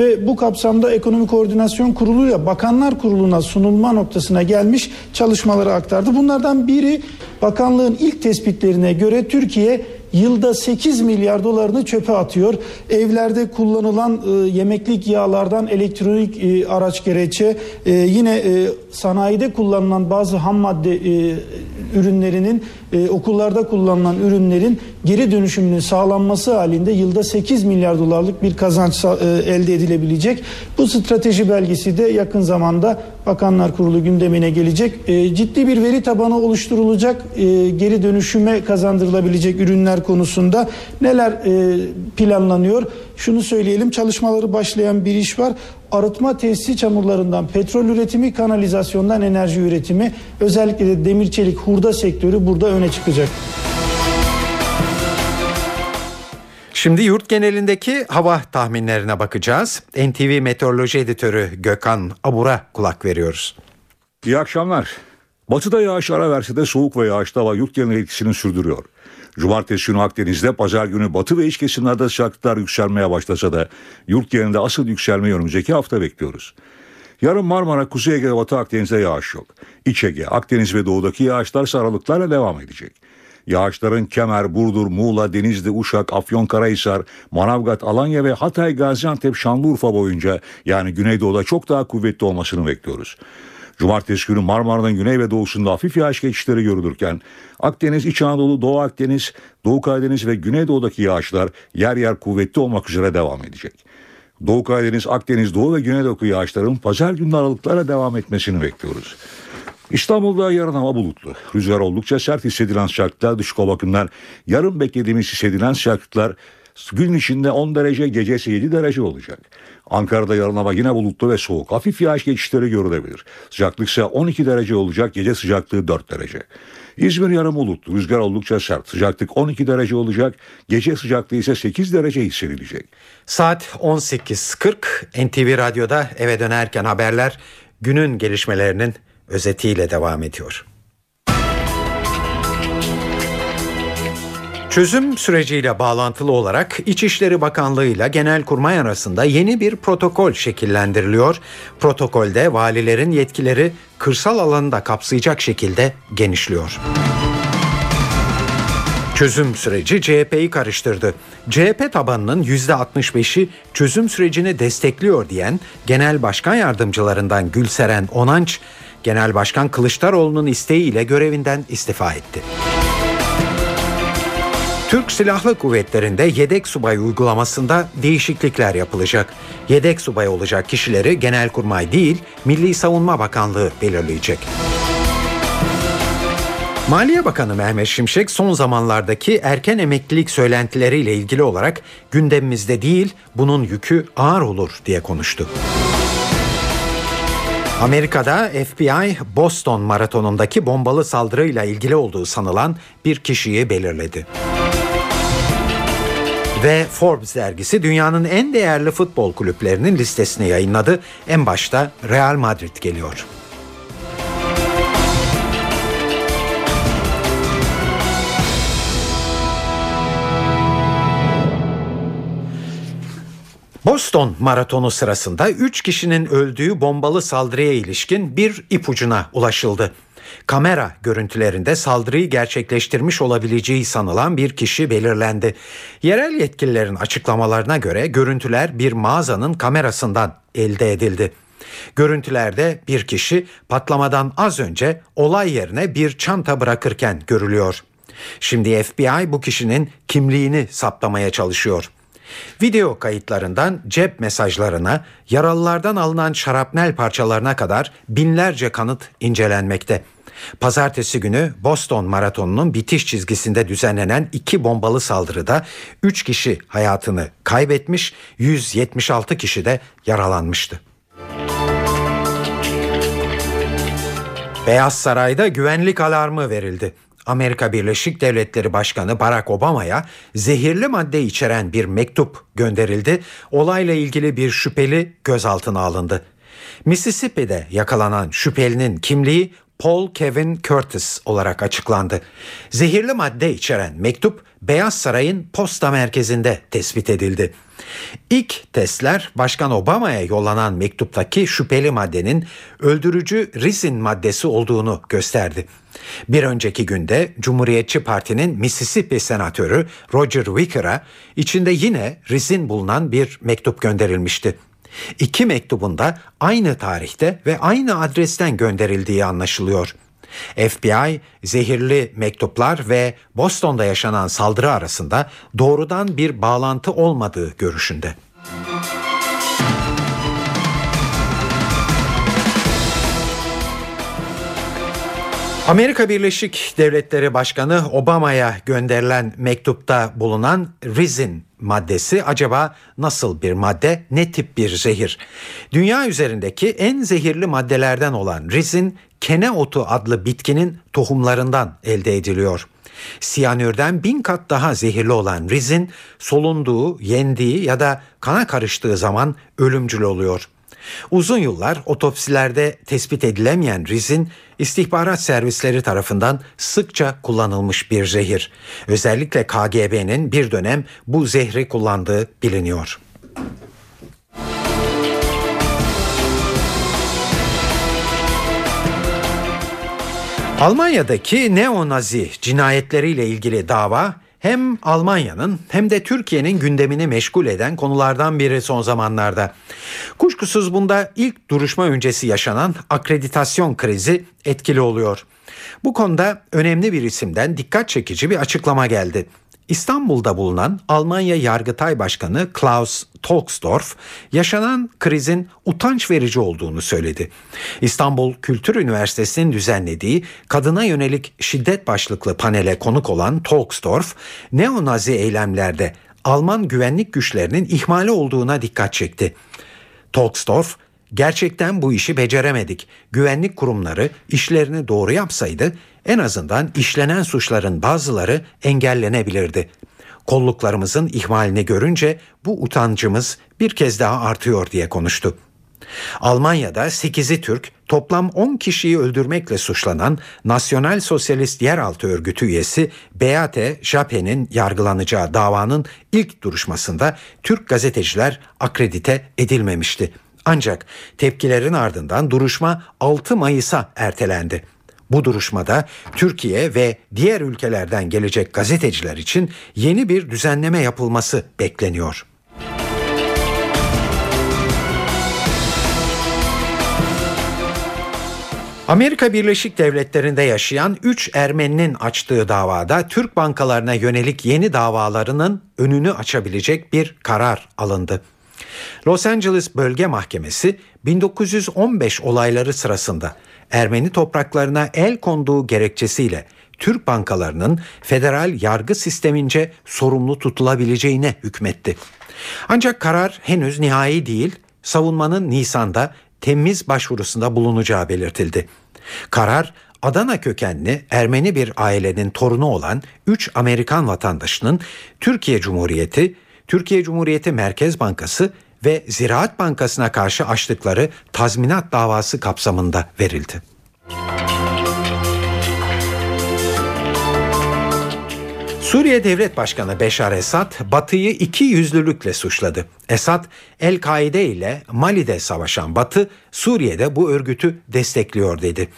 ve bu kapsamda Ekonomi Koordinasyon Kurulu ile Bakanlar Kurulu'na sunulma noktasına gelmiş çalışmaları aktardı. Bunlardan biri, bakanlığın ilk tespitlerine göre Türkiye yılda sekiz milyar dolarını çöpe atıyor. Evlerde kullanılan e, yemeklik yağlardan elektronik e, araç gereçe, e, yine e, sanayide kullanılan bazı ham madde e, ürünlerinin, e, okullarda kullanılan ürünlerin geri dönüşümünün sağlanması halinde yılda sekiz milyar dolarlık bir kazanç e, elde edilebilecek. Bu strateji belgesi de yakın zamanda Bakanlar Kurulu gündemine gelecek. E, ciddi bir veri tabanı oluşturulacak. E, geri dönüşüme kazandırılabilecek ürünler konusunda neler e, planlanıyor? Şunu söyleyelim, çalışmaları başlayan bir iş var. Arıtma tesisi çamurlarından petrol üretimi, kanalizasyondan enerji üretimi, özellikle de demir çelik hurda sektörü burada öne çıkacak. Şimdi yurt genelindeki hava tahminlerine bakacağız. N T V Meteoroloji Editörü Gökhan Abur'a kulak veriyoruz. İyi akşamlar. Batıda yağış ara verse de soğuk ve yağışlı hava yurt genelinde etkisini sürdürüyor. Cumartesi günü Akdeniz'de, pazar günü batı ve iç kesimlerde sıcaklıklar yükselmeye başlasa da yurt genelinde asıl yükselmeyi önümüzdeki hafta bekliyoruz. Yarın Marmara, Kuzey Ege ve Batı Akdeniz'de yağış yok. İç Ege, Akdeniz ve doğudaki yağışlar aralıklarla devam edecek. Yağışların Kemer, Burdur, Muğla, Denizli, Uşak, Afyonkarahisar, Manavgat, Alanya ve Hatay, Gaziantep, Şanlıurfa boyunca, yani Güneydoğu'da çok daha kuvvetli olmasını bekliyoruz. Cumartesi günü Marmara'nın güney ve doğusunda hafif yağış geçişleri görülürken Akdeniz, İç Anadolu, Doğu Akdeniz, Doğu Karadeniz ve Güneydoğu'daki yağışlar yer yer kuvvetli olmak üzere devam edecek. Doğu Karadeniz, Akdeniz, Doğu ve Güneydoğu yağışların pazar günü aralıklarla devam etmesini bekliyoruz. İstanbul'da yarın hava bulutlu. Rüzgar oldukça sert hissedilen sıcaklıklar düşük, o bakımdan yarın beklediğimiz hissedilen sıcaklıklar gün içinde on derece, gece yedi derece olacak. Ankara'da yarın hava yine bulutlu ve soğuk. Hafif yağış geçişleri görülebilir. Sıcaklık ise on iki derece olacak. Gece sıcaklığı dört derece. İzmir yarın bulutlu. Rüzgar oldukça sert. Sıcaklık on iki derece olacak. Gece sıcaklığı ise sekiz derece hissedilecek. Saat on sekiz kırk. N T V Radyo'da eve dönerken haberler günün gelişmelerinin özetiyle devam ediyor. Çözüm süreciyle bağlantılı olarak İçişleri Bakanlığı ile Genelkurmay arasında yeni bir protokol şekillendiriliyor. Protokolde valilerin yetkileri kırsal alanı da kapsayacak şekilde genişliyor. Çözüm süreci C H P'yi karıştırdı. C H P tabanının yüzde altmış beşi çözüm sürecini destekliyor diyen Genel Başkan Yardımcılarından Gülseren Onanç, Genel Başkan Kılıçdaroğlu'nun isteğiyle görevinden istifa etti. Türk Silahlı Kuvvetleri'nde yedek subay uygulamasında değişiklikler yapılacak. Yedek subay olacak kişileri Genelkurmay değil, Milli Savunma Bakanlığı belirleyecek. Maliye Bakanı Mehmet Şimşek son zamanlardaki erken emeklilik söylentileriyle ilgili olarak gündemimizde değil, bunun yükü ağır olur diye konuştu. Amerika'da F B I Boston maratonundaki bombalı saldırıyla ilgili olduğu sanılan bir kişiyi belirledi. Ve Forbes dergisi dünyanın en değerli futbol kulüplerinin listesini yayınladı. En başta Real Madrid geliyor. Boston maratonu sırasında üç kişinin öldüğü bombalı saldırıya ilişkin bir ipucuna ulaşıldı. Kamera görüntülerinde saldırıyı gerçekleştirmiş olabileceği sanılan bir kişi belirlendi. Yerel yetkililerin açıklamalarına göre görüntüler bir mağazanın kamerasından elde edildi. Görüntülerde bir kişi patlamadan az önce olay yerine bir çanta bırakırken görülüyor. Şimdi F B I bu kişinin kimliğini saptamaya çalışıyor. Video kayıtlarından cep mesajlarına, yaralılardan alınan şarapnel parçalarına kadar binlerce kanıt incelenmekte. Pazartesi günü Boston Maratonu'nun bitiş çizgisinde düzenlenen iki bombalı saldırıda üç kişi hayatını kaybetmiş, yüz yetmiş altı kişi de yaralanmıştı. Beyaz Saray'da güvenlik alarmı verildi. Amerika Birleşik Devletleri Başkanı Barack Obama'ya zehirli madde içeren bir mektup gönderildi. Olayla ilgili bir şüpheli gözaltına alındı. Mississippi'de yakalanan şüphelinin kimliği Paul Kevin Curtis olarak açıklandı. Zehirli madde içeren mektup Beyaz Saray'ın posta merkezinde tespit edildi. İlk testler Başkan Obama'ya yollanan mektuptaki şüpheli maddenin öldürücü risin maddesi olduğunu gösterdi. Bir önceki günde Cumhuriyetçi Parti'nin Mississippi Senatörü Roger Wicker'a içinde yine risin bulunan bir mektup gönderilmişti. İki mektubun da aynı tarihte ve aynı adresten gönderildiği anlaşılıyor. F B I, zehirli mektuplar ve Boston'da yaşanan saldırı arasında doğrudan bir bağlantı olmadığı görüşünde. Amerika Birleşik Devletleri Başkanı Obama'ya gönderilen mektupta bulunan resin maddesi acaba nasıl bir madde, ne tip bir zehir? Dünya üzerindeki en zehirli maddelerden olan resin, kene otu adlı bitkinin tohumlarından elde ediliyor. Siyanürden bin kat daha zehirli olan resin, solunduğu, yendiği ya da kana karıştığı zaman ölümcül oluyor. Uzun yıllar otopsilerde tespit edilemeyen resin, istihbarat servisleri tarafından sıkça kullanılmış bir zehir. Özellikle K G B'nin bir dönem bu zehri kullandığı biliniyor. Almanya'daki neo-nazi cinayetleriyle ilgili dava hem Almanya'nın hem de Türkiye'nin gündemini meşgul eden konulardan biri son zamanlarda. Kuşkusuz bunda ilk duruşma öncesi yaşanan akreditasyon krizi etkili oluyor. Bu konuda önemli bir isimden dikkat çekici bir açıklama geldi. İstanbul'da bulunan Almanya Yargıtay Başkanı Klaus Tolksdorf yaşanan krizin utanç verici olduğunu söyledi. İstanbul Kültür Üniversitesi'nin düzenlediği kadına yönelik şiddet başlıklı panele konuk olan Tolksdorf, neo-nazi eylemlerde Alman güvenlik güçlerinin ihmali olduğuna dikkat çekti. Tolksdorf, "Gerçekten bu işi beceremedik. Güvenlik kurumları işlerini doğru yapsaydı en azından işlenen suçların bazıları engellenebilirdi. Kolluklarımızın ihmalini görünce bu utancımız bir kez daha artıyor" diye konuştu. Almanya'da sekizi Türk, toplam on kişiyi öldürmekle suçlanan Nasyonal Sosyalist Yeraltı Örgütü üyesi Beate Zschäpe'nin yargılanacağı davanın ilk duruşmasında Türk gazeteciler akredite edilmemişti. Ancak tepkilerin ardından duruşma altı Mayıs'a ertelendi. Bu duruşmada Türkiye ve diğer ülkelerden gelecek gazeteciler için yeni bir düzenleme yapılması bekleniyor. Amerika Birleşik Devletleri'nde yaşayan üç Ermeninin açtığı davada Türk bankalarına yönelik yeni davalarının önünü açabilecek bir karar alındı. Los Angeles Bölge Mahkemesi bin dokuz yüz on beş olayları sırasında Ermeni topraklarına el konduğu gerekçesiyle Türk bankalarının federal yargı sistemince sorumlu tutulabileceğine hükmetti. Ancak karar henüz nihai değil, savunmanın Nisan'da temyiz başvurusunda bulunacağı belirtildi. Karar, Adana kökenli Ermeni bir ailenin torunu olan üç Amerikan vatandaşının Türkiye Cumhuriyeti, Türkiye Cumhuriyeti Merkez Bankası ve Ziraat Bankası'na karşı açtıkları tazminat davası kapsamında verildi. Suriye Devlet Başkanı Beşar Esad, Batı'yı iki yüzlülükle suçladı. Esad, El-Kaide ile Mali'de savaşan Batı, Suriye'de bu örgütü destekliyor dedi.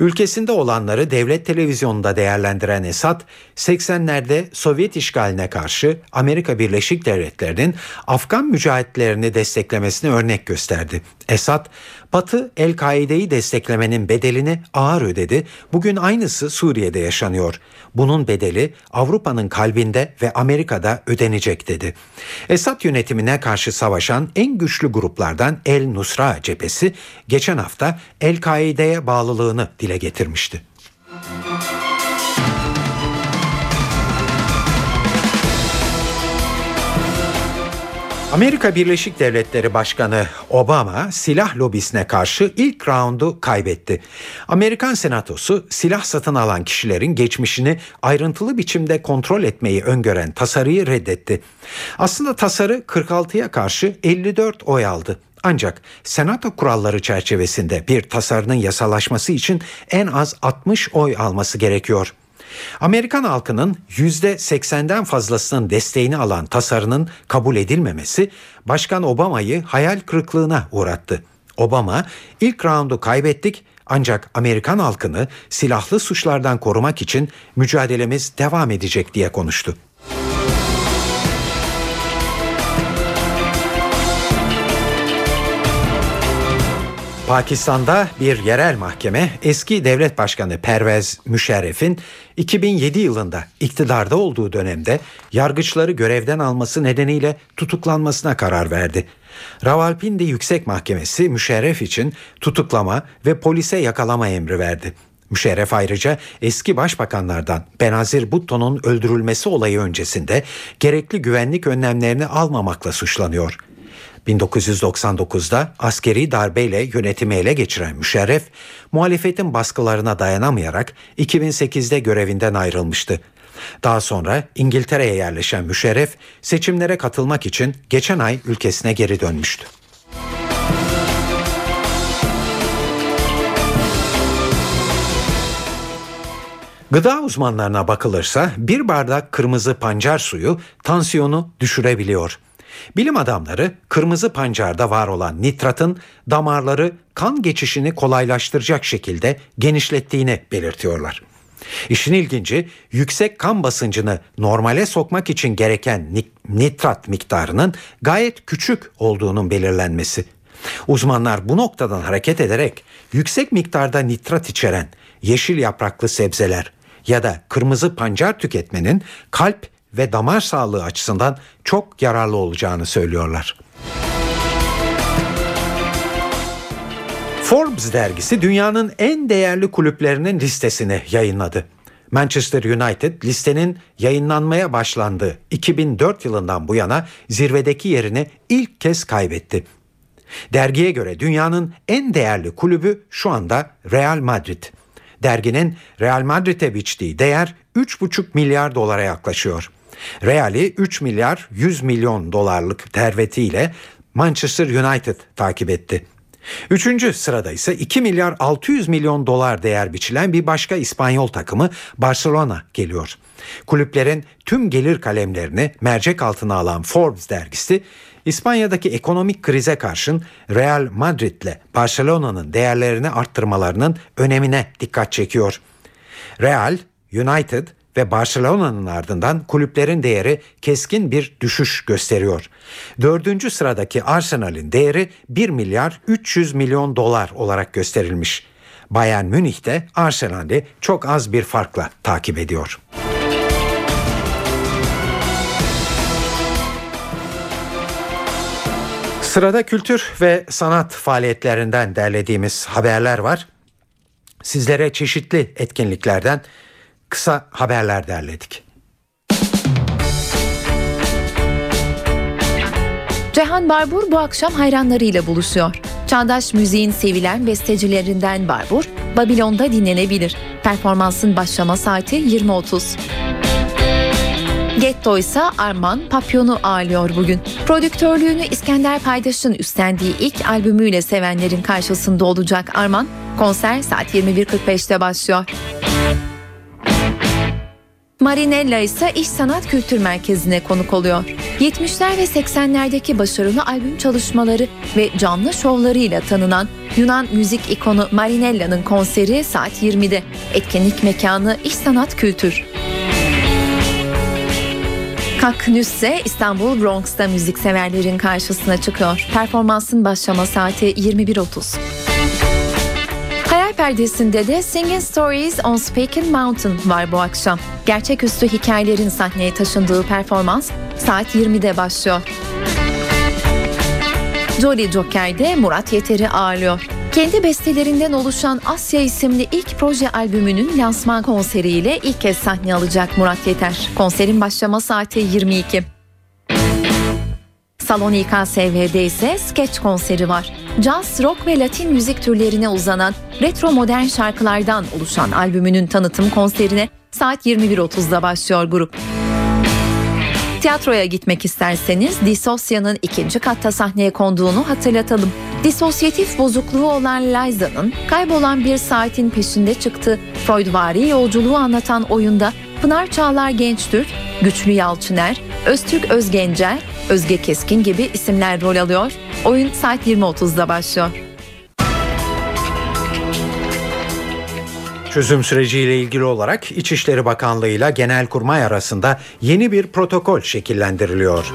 Ülkesinde olanları devlet televizyonunda değerlendiren Esad, seksenlerde Sovyet işgaline karşı Amerika Birleşik Devletleri'nin Afgan mücahitlerini desteklemesini örnek gösterdi. Esad, Batı El-Kaide'yi desteklemenin bedelini ağır ödedi. Bugün aynısı Suriye'de yaşanıyor. Bunun bedeli Avrupa'nın kalbinde ve Amerika'da ödenecek dedi. Esad yönetimine karşı savaşan en güçlü gruplardan El-Nusra cephesi geçen hafta El-Kaide'ye bağlılığını dile getirmişti. Amerika Birleşik Devletleri Başkanı Obama silah lobisine karşı ilk raundu kaybetti. Amerikan Senatosu silah satın alan kişilerin geçmişini ayrıntılı biçimde kontrol etmeyi öngören tasarıyı reddetti. Aslında tasarı kırk altıya karşı elli dört oy aldı. Ancak Senato kuralları çerçevesinde bir tasarının yasalaşması için en az altmış oy alması gerekiyor. Amerikan halkının yüzde seksenden fazlasının desteğini alan tasarının kabul edilmemesi Başkan Obama'yı hayal kırıklığına uğrattı. Obama, ilk raundu kaybettik ancak Amerikan halkını silahlı suçlardan korumak için mücadelemiz devam edecek diye konuştu. Pakistan'da bir yerel mahkeme eski devlet başkanı Pervez Müşerref'in iki bin yedi yılında iktidarda olduğu dönemde yargıçları görevden alması nedeniyle tutuklanmasına karar verdi. Rawalpindi Yüksek Mahkemesi Müşerref için tutuklama ve polise yakalama emri verdi. Müşerref ayrıca eski başbakanlardan Benazir Bhutto'nun öldürülmesi olayı öncesinde gerekli güvenlik önlemlerini almamakla suçlanıyor. bin dokuz yüz doksan dokuzda askeri darbeyle yönetimi ele geçiren Müşerref, muhalefetin baskılarına dayanamayarak iki bin sekizde görevinden ayrılmıştı. Daha sonra İngiltere'ye yerleşen Müşerref, seçimlere katılmak için geçen ay ülkesine geri dönmüştü. Gıda uzmanlarına bakılırsa bir bardak kırmızı pancar suyu tansiyonu düşürebiliyor. Bilim adamları kırmızı pancarda var olan nitratın damarları kan geçişini kolaylaştıracak şekilde genişlettiğini belirtiyorlar. İşin ilginci, yüksek kan basıncını normale sokmak için gereken nitrat miktarının gayet küçük olduğunun belirlenmesi. Uzmanlar bu noktadan hareket ederek yüksek miktarda nitrat içeren yeşil yapraklı sebzeler ya da kırmızı pancar tüketmenin kalp ve damar sağlığı açısından çok yararlı olacağını söylüyorlar. Forbes dergisi dünyanın en değerli kulüplerinin listesini yayınladı. Manchester United listenin yayınlanmaya başlandığı iki bin dört yılından bu yana zirvedeki yerini ilk kez kaybetti. Dergiye göre dünyanın en değerli kulübü şu anda Real Madrid. Derginin Real Madrid'e biçtiği değer üç buçuk milyar dolara yaklaşıyor. Real'i üç milyar yüz milyon dolarlık servetiyle Manchester United takip etti. Üçüncü sırada ise iki milyar altı yüz milyon dolar değer biçilen bir başka İspanyol takımı Barcelona geliyor. Kulüplerin tüm gelir kalemlerini mercek altına alan Forbes dergisi, İspanya'daki ekonomik krize karşın Real Madrid'le Barcelona'nın değerlerini arttırmalarının önemine dikkat çekiyor. Real, United ve Barcelona'nın ardından kulüplerin değeri keskin bir düşüş gösteriyor. Dördüncü sıradaki Arsenal'in değeri bir milyar üç yüz milyon dolar olarak gösterilmiş. Bayern Münih de Arsenal'i çok az bir farkla takip ediyor. Sırada kültür ve sanat faaliyetlerinden derlediğimiz haberler var. Sizlere çeşitli etkinliklerden kısa haberler derledik. Cihan Barbur bu akşam hayranlarıyla buluşuyor. Çağdaş müziğin sevilen bestecilerinden Barbur, Babilon'da dinlenebilir. Performansın başlama saati yirmi otuz. Getto ise Arman Papyon'u ağırlıyor bugün. Prodüktörlüğünü İskender Paydaş'ın üstlendiği ilk albümüyle sevenlerin karşısında olacak Arman, konser saat yirmi bir kırk beşte başlıyor. Marinella ise İş Sanat Kültür Merkezi'ne konuk oluyor. yetmişler ve seksenlerdeki başarılı albüm çalışmaları ve canlı şovlarıyla tanınan Yunan müzik ikonu Marinella'nın konseri saat yirmide. Etkinlik mekanı İş Sanat Kültür. Kaknüs ise İstanbul Bronx'ta müzikseverlerin karşısına çıkıyor. Performansın başlama saati yirmi bir otuz. Hayal perdesinde de Singing Stories on Speaking Mountain var bu akşam. Gerçeküstü hikayelerin sahneye taşındığı performans saat yirmide başlıyor. Jolly Joker'de Murat Yeter'i ağırlıyor. Kendi bestelerinden oluşan Asya isimli ilk proje albümünün lansman konseriyle ilk kez sahne alacak Murat Yeter. Konserin başlama saati yirmi iki. Salon İ K S V'de ise sketch konseri var. Caz, rock ve Latin müzik türlerine uzanan retro modern şarkılardan oluşan albümünün tanıtım konserine saat yirmi bir otuzda başlıyor grup. Tiyatroya gitmek isterseniz Disosya'nın ikinci katta sahneye konduğunu hatırlatalım. Disosyatif bozukluğu olan Liza'nın kaybolan bir saatin peşinde çıktığı Freudvari yolculuğu anlatan oyunda Pınar Çağlar Gençtürk, Güçlü Yalçıner, Öztürk Özgencel, Özge Keskin gibi isimler rol alıyor. Oyun saat yirmi otuzda başlıyor. Çözüm süreciyle ilgili olarak İçişleri Bakanlığı ile Genelkurmay arasında yeni bir protokol şekillendiriliyor.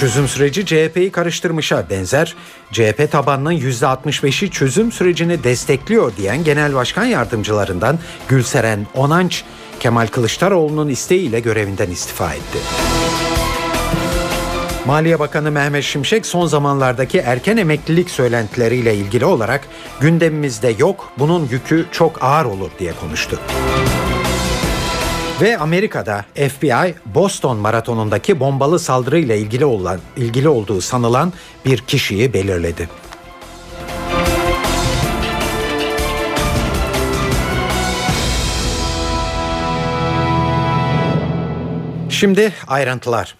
Çözüm süreci C H P'yi karıştırmışa benzer. C H P tabanının yüzde altmış beşi çözüm sürecini destekliyor diyen Genel Başkan Yardımcılarından Gülseren Onanç, Kemal Kılıçdaroğlu'nun isteğiyle görevinden istifa etti. Maliye Bakanı Mehmet Şimşek son zamanlardaki erken emeklilik söylentileriyle ilgili olarak gündemimizde yok, bunun yükü çok ağır olur diye konuştu. Ve Amerika'da F B I Boston maratonundaki bombalı saldırıyla ilgili olan ilgili olduğu sanılan bir kişiyi belirledi. Şimdi ayrıntılar.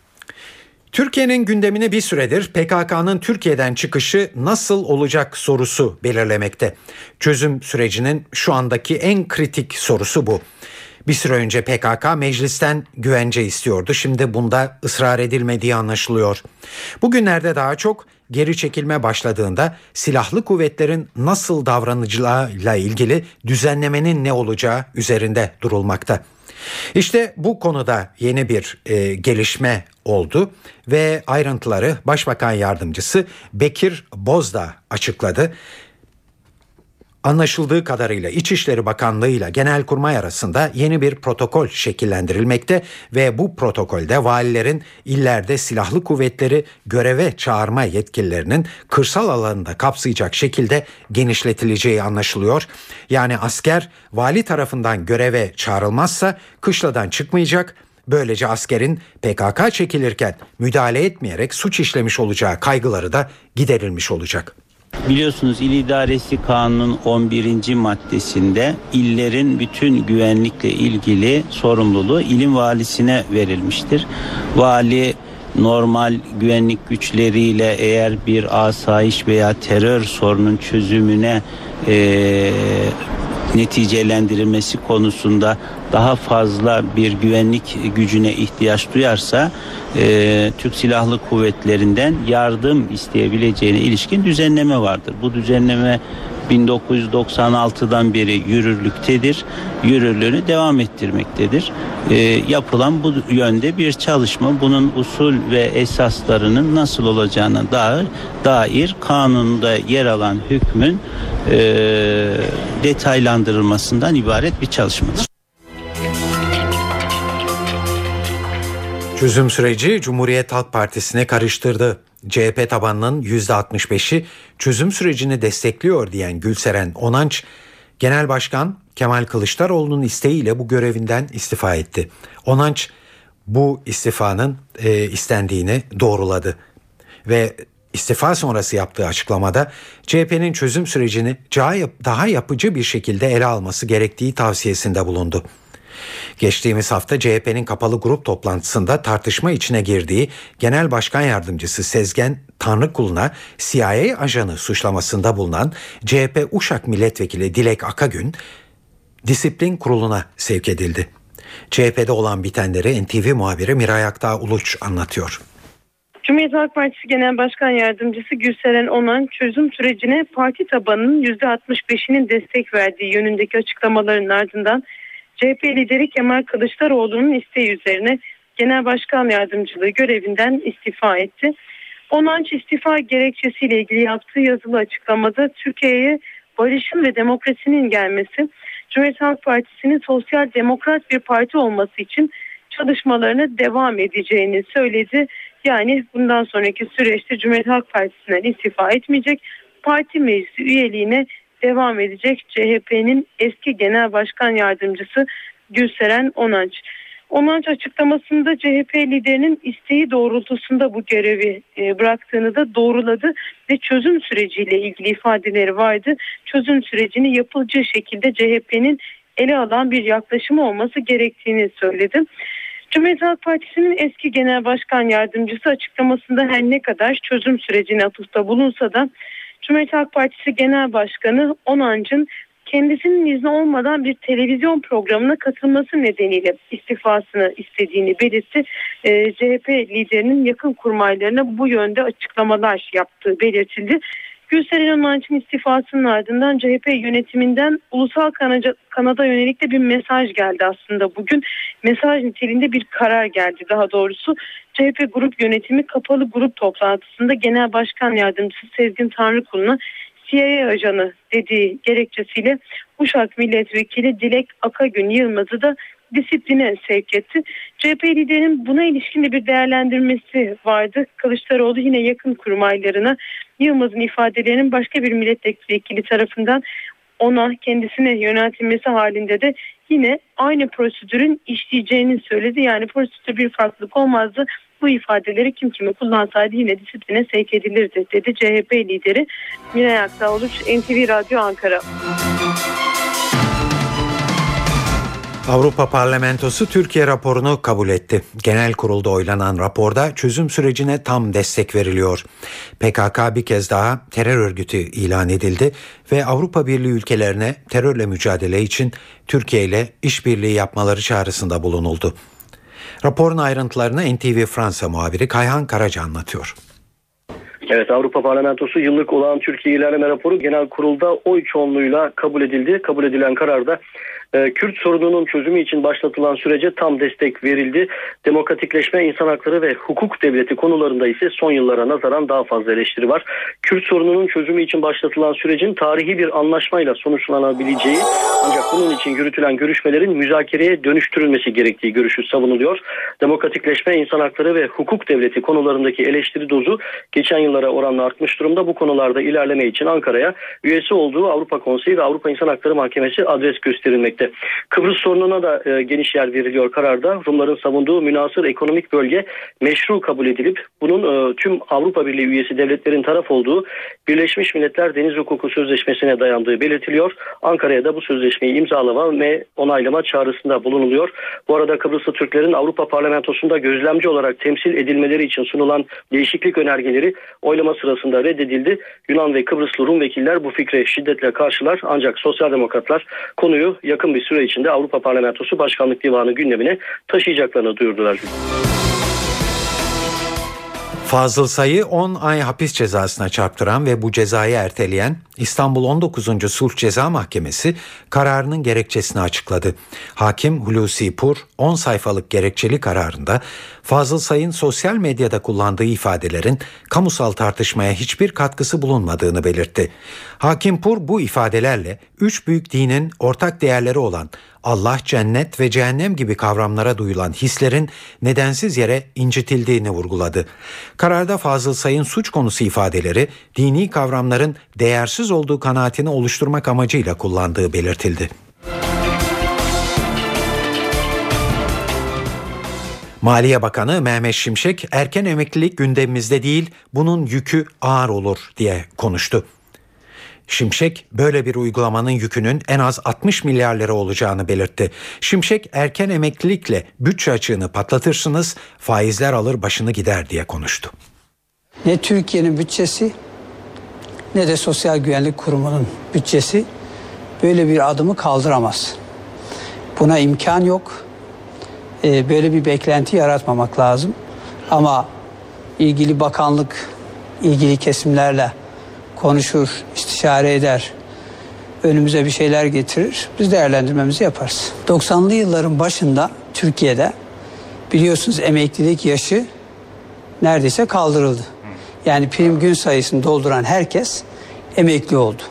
Türkiye'nin gündemini bir süredir P K K'nın Türkiye'den çıkışı nasıl olacak sorusu belirlemekte. Çözüm sürecinin şu andaki en kritik sorusu bu. Bir süre önce P K K meclisten güvence istiyordu. Şimdi bunda ısrar edilmediği anlaşılıyor. Bugünlerde daha çok geri çekilme başladığında silahlı kuvvetlerin nasıl davranacağıyla ilgili düzenlemenin ne olacağı üzerinde durulmakta. İşte bu konuda yeni bir e, gelişme oldu ve ayrıntıları Başbakan Yardımcısı Bekir Bozdağ açıkladı. Anlaşıldığı kadarıyla İçişleri Bakanlığı ile Genelkurmay arasında yeni bir protokol şekillendirilmekte ve bu protokolde valilerin illerde silahlı kuvvetleri göreve çağırma yetkilerinin kırsal alanında kapsayacak şekilde genişletileceği anlaşılıyor. Yani asker vali tarafından göreve çağrılmazsa kışladan çıkmayacak, böylece askerin P K K çekilirken müdahale etmeyerek suç işlemiş olacağı kaygıları da giderilmiş olacak. Biliyorsunuz İl İdaresi Kanunu'nun on birinci maddesinde illerin bütün güvenlikle ilgili sorumluluğu ilin valisine verilmiştir. Vali normal güvenlik güçleriyle eğer bir asayiş veya terör sorunun çözümüne e, neticelendirilmesi konusunda daha fazla bir güvenlik gücüne ihtiyaç duyarsa e, Türk Silahlı Kuvvetlerinden yardım isteyebileceğine ilişkin düzenleme vardır. Bu düzenleme bin dokuz yüz doksan altıdan beri yürürlüktedir. Yürürlüğünü devam ettirmektedir. E, yapılan bu yönde bir çalışma, bunun usul ve esaslarının nasıl olacağına dair, dair kanunda yer alan hükmün e, detaylandırılmasından ibaret bir çalışmadır. Çözüm süreci Cumhuriyet Halk Partisi'ne karıştırdı. C H P tabanının yüzde altmış beşi çözüm sürecini destekliyor diyen Gülseren Onanç, Genel Başkan Kemal Kılıçdaroğlu'nun isteğiyle bu görevinden istifa etti. Onanç bu istifanın e, istendiğini doğruladı ve istifa sonrası yaptığı açıklamada C H P'nin çözüm sürecini daha yapıcı bir şekilde ele alması gerektiği tavsiyesinde bulundu. Geçtiğimiz hafta C H P'nin kapalı grup toplantısında tartışma içine girdiği Genel Başkan Yardımcısı Sezgin Tanrıkulu'na C I A ajanı suçlamasında bulunan C H P Uşak Milletvekili Dilek Akagün disiplin kuruluna sevk edildi. C H P'de olan bitenleri N T V muhabiri Miray Aktaş Uluç anlatıyor. Cumhuriyet Halk Partisi Genel Başkan Yardımcısı Gülseren Onanç, çözüm sürecine parti tabanının yüzde altmış beşinin destek verdiği yönündeki açıklamaların ardından C H P lideri Kemal Kılıçdaroğlu'nun isteği üzerine Genel Başkan Yardımcılığı görevinden istifa etti. Onanç istifa gerekçesiyle ilgili yaptığı yazılı açıklamada Türkiye'ye barışın ve demokrasinin gelmesi, Cumhuriyet Halk Partisi'nin sosyal demokrat bir parti olması için çalışmalarına devam edeceğini söyledi. Yani bundan sonraki süreçte Cumhuriyet Halk Partisi'nden istifa etmeyecek, parti meclisi üyeliğine devam edecek C H P'nin eski Genel Başkan Yardımcısı Gülseren Onanç. Onanç açıklamasında C H P liderinin isteği doğrultusunda bu görevi bıraktığını da doğruladı ve çözüm süreciyle ilgili ifadeleri vardı. Çözüm sürecini yapıcı şekilde C H P'nin ele alan bir yaklaşımı olması gerektiğini söyledi. Cumhuriyet Halk Partisi'nin eski Genel Başkan Yardımcısı açıklamasında her ne kadar çözüm sürecine atıfta bulunsa da Cumhuriyet Halk Partisi Genel Başkanı Onanc'ın kendisinin izni olmadan bir televizyon programına katılması nedeniyle istifasını istediğini belirtti. E, C H P liderinin yakın kurmaylarına bu yönde açıklamalar yaptığı belirtildi. Gülseren Onanç'ın istifasının ardından C H P yönetiminden ulusal kanada yönelik de bir mesaj geldi aslında bugün. Mesaj niteliğinde bir karar geldi daha doğrusu. C H P grup yönetimi kapalı grup toplantısında Genel Başkan Yardımcısı Sezgin Tanrıkulu'na C I A ajanı dediği gerekçesiyle Uşak Milletvekili Dilek Akagün Yılmaz'ı da disipline sevk etti. C H P liderinin buna ilişkin de bir değerlendirmesi vardı. Kılıçdaroğlu yine yakın kurmaylarına Yılmaz'ın ifadelerinin başka bir milletvekili tarafından ona kendisine yöneltilmesi halinde de yine aynı prosedürün işleyeceğini söyledi. Yani prosedür bir farklılık olmazdı. Bu ifadeleri kim kime kullansaydı yine disipline sevk edilirdi dedi C H P lideri Miray Aktaş Uluç, N T V Radyo Ankara. Avrupa Parlamentosu Türkiye raporunu kabul etti. Genel kurulda oylanan raporda çözüm sürecine tam destek veriliyor. P K K bir kez daha terör örgütü ilan edildi ve Avrupa Birliği ülkelerine terörle mücadele için Türkiye ile işbirliği yapmaları çağrısında bulunuldu. Raporun ayrıntılarını N T V Fransa muhabiri Kayhan Karaca anlatıyor. Evet, Avrupa Parlamentosu yıllık olağan Türkiye ilerleme raporu genel kurulda oy çoğunluğuyla kabul edildi. Kabul edilen kararda Kürt sorununun çözümü için başlatılan sürece tam destek verildi. Demokratikleşme, insan hakları ve hukuk devleti konularında ise son yıllara nazaran daha fazla eleştiri var. Kürt sorununun çözümü için başlatılan sürecin tarihi bir anlaşmayla sonuçlanabileceği, ancak bunun için yürütülen görüşmelerin müzakereye dönüştürülmesi gerektiği görüşü savunuluyor. Demokratikleşme, insan hakları ve hukuk devleti konularındaki eleştiri dozu geçen yıllara oranla artmış durumda. Bu konularda ilerleme için Ankara'ya üyesi olduğu Avrupa Konseyi ve Avrupa İnsan Hakları Mahkemesi adres gösterilmektedir. Kıbrıs sorununa da e, geniş yer veriliyor kararda. Rumların savunduğu münhasır ekonomik bölge meşru kabul edilip bunun e, tüm Avrupa Birliği üyesi devletlerin taraf olduğu Birleşmiş Milletler Deniz Hukuku Sözleşmesi'ne dayandığı belirtiliyor. Ankara'ya da bu sözleşmeyi imzalama ve onaylama çağrısında bulunuluyor. Bu arada Kıbrıslı Türklerin Avrupa Parlamentosu Parlamentosu'nda gözlemci olarak temsil edilmeleri için sunulan değişiklik önergeleri oylama sırasında reddedildi. Yunan ve Kıbrıslı Rum vekiller bu fikre şiddetle karşılar, ancak Sosyal Demokratlar konuyu yakın bir süre içinde Avrupa Parlamentosu Başkanlık Divanı gündemine taşıyacaklarını duyurdular. Fazıl Say'ı on ay hapis cezasına çarptıran ve bu cezayı erteleyen İstanbul on dokuzuncu Sulh Ceza Mahkemesi kararının gerekçesini açıkladı. Hakim Hulusi Pur on sayfalık gerekçeli kararında Fazıl Say'ın sosyal medyada kullandığı ifadelerin kamusal tartışmaya hiçbir katkısı bulunmadığını belirtti. Hakim Pur bu ifadelerle üç büyük dinin ortak değerleri olan Allah, cennet ve cehennem gibi kavramlara duyulan hislerin nedensiz yere incitildiğini vurguladı. Kararda Fazıl Say'ın suç konusu ifadeleri dini kavramların değersiz olduğu kanaatini oluşturmak amacıyla kullandığı belirtildi. Maliye Bakanı Mehmet Şimşek, erken emeklilik gündemimizde değil, bunun yükü ağır olur diye konuştu. Şimşek böyle bir uygulamanın yükünün en az altmış milyar lira olacağını belirtti. Şimşek erken emeklilikle bütçe açığını patlatırsınız, faizler alır başını gider diye konuştu. Ne Türkiye'nin bütçesi ne de Sosyal Güvenlik Kurumu'nun bütçesi böyle bir adımı kaldıramaz. Buna imkan yok. Böyle bir beklenti yaratmamak lazım. Ama ilgili bakanlık, ilgili kesimlerle konuşur, istişare eder, önümüze bir şeyler getirir, biz değerlendirmemizi yaparız. doksanlı yılların başında Türkiye'de biliyorsunuz emeklilik yaşı neredeyse kaldırıldı. Yani prim gün sayısını dolduran herkes emekli oldu.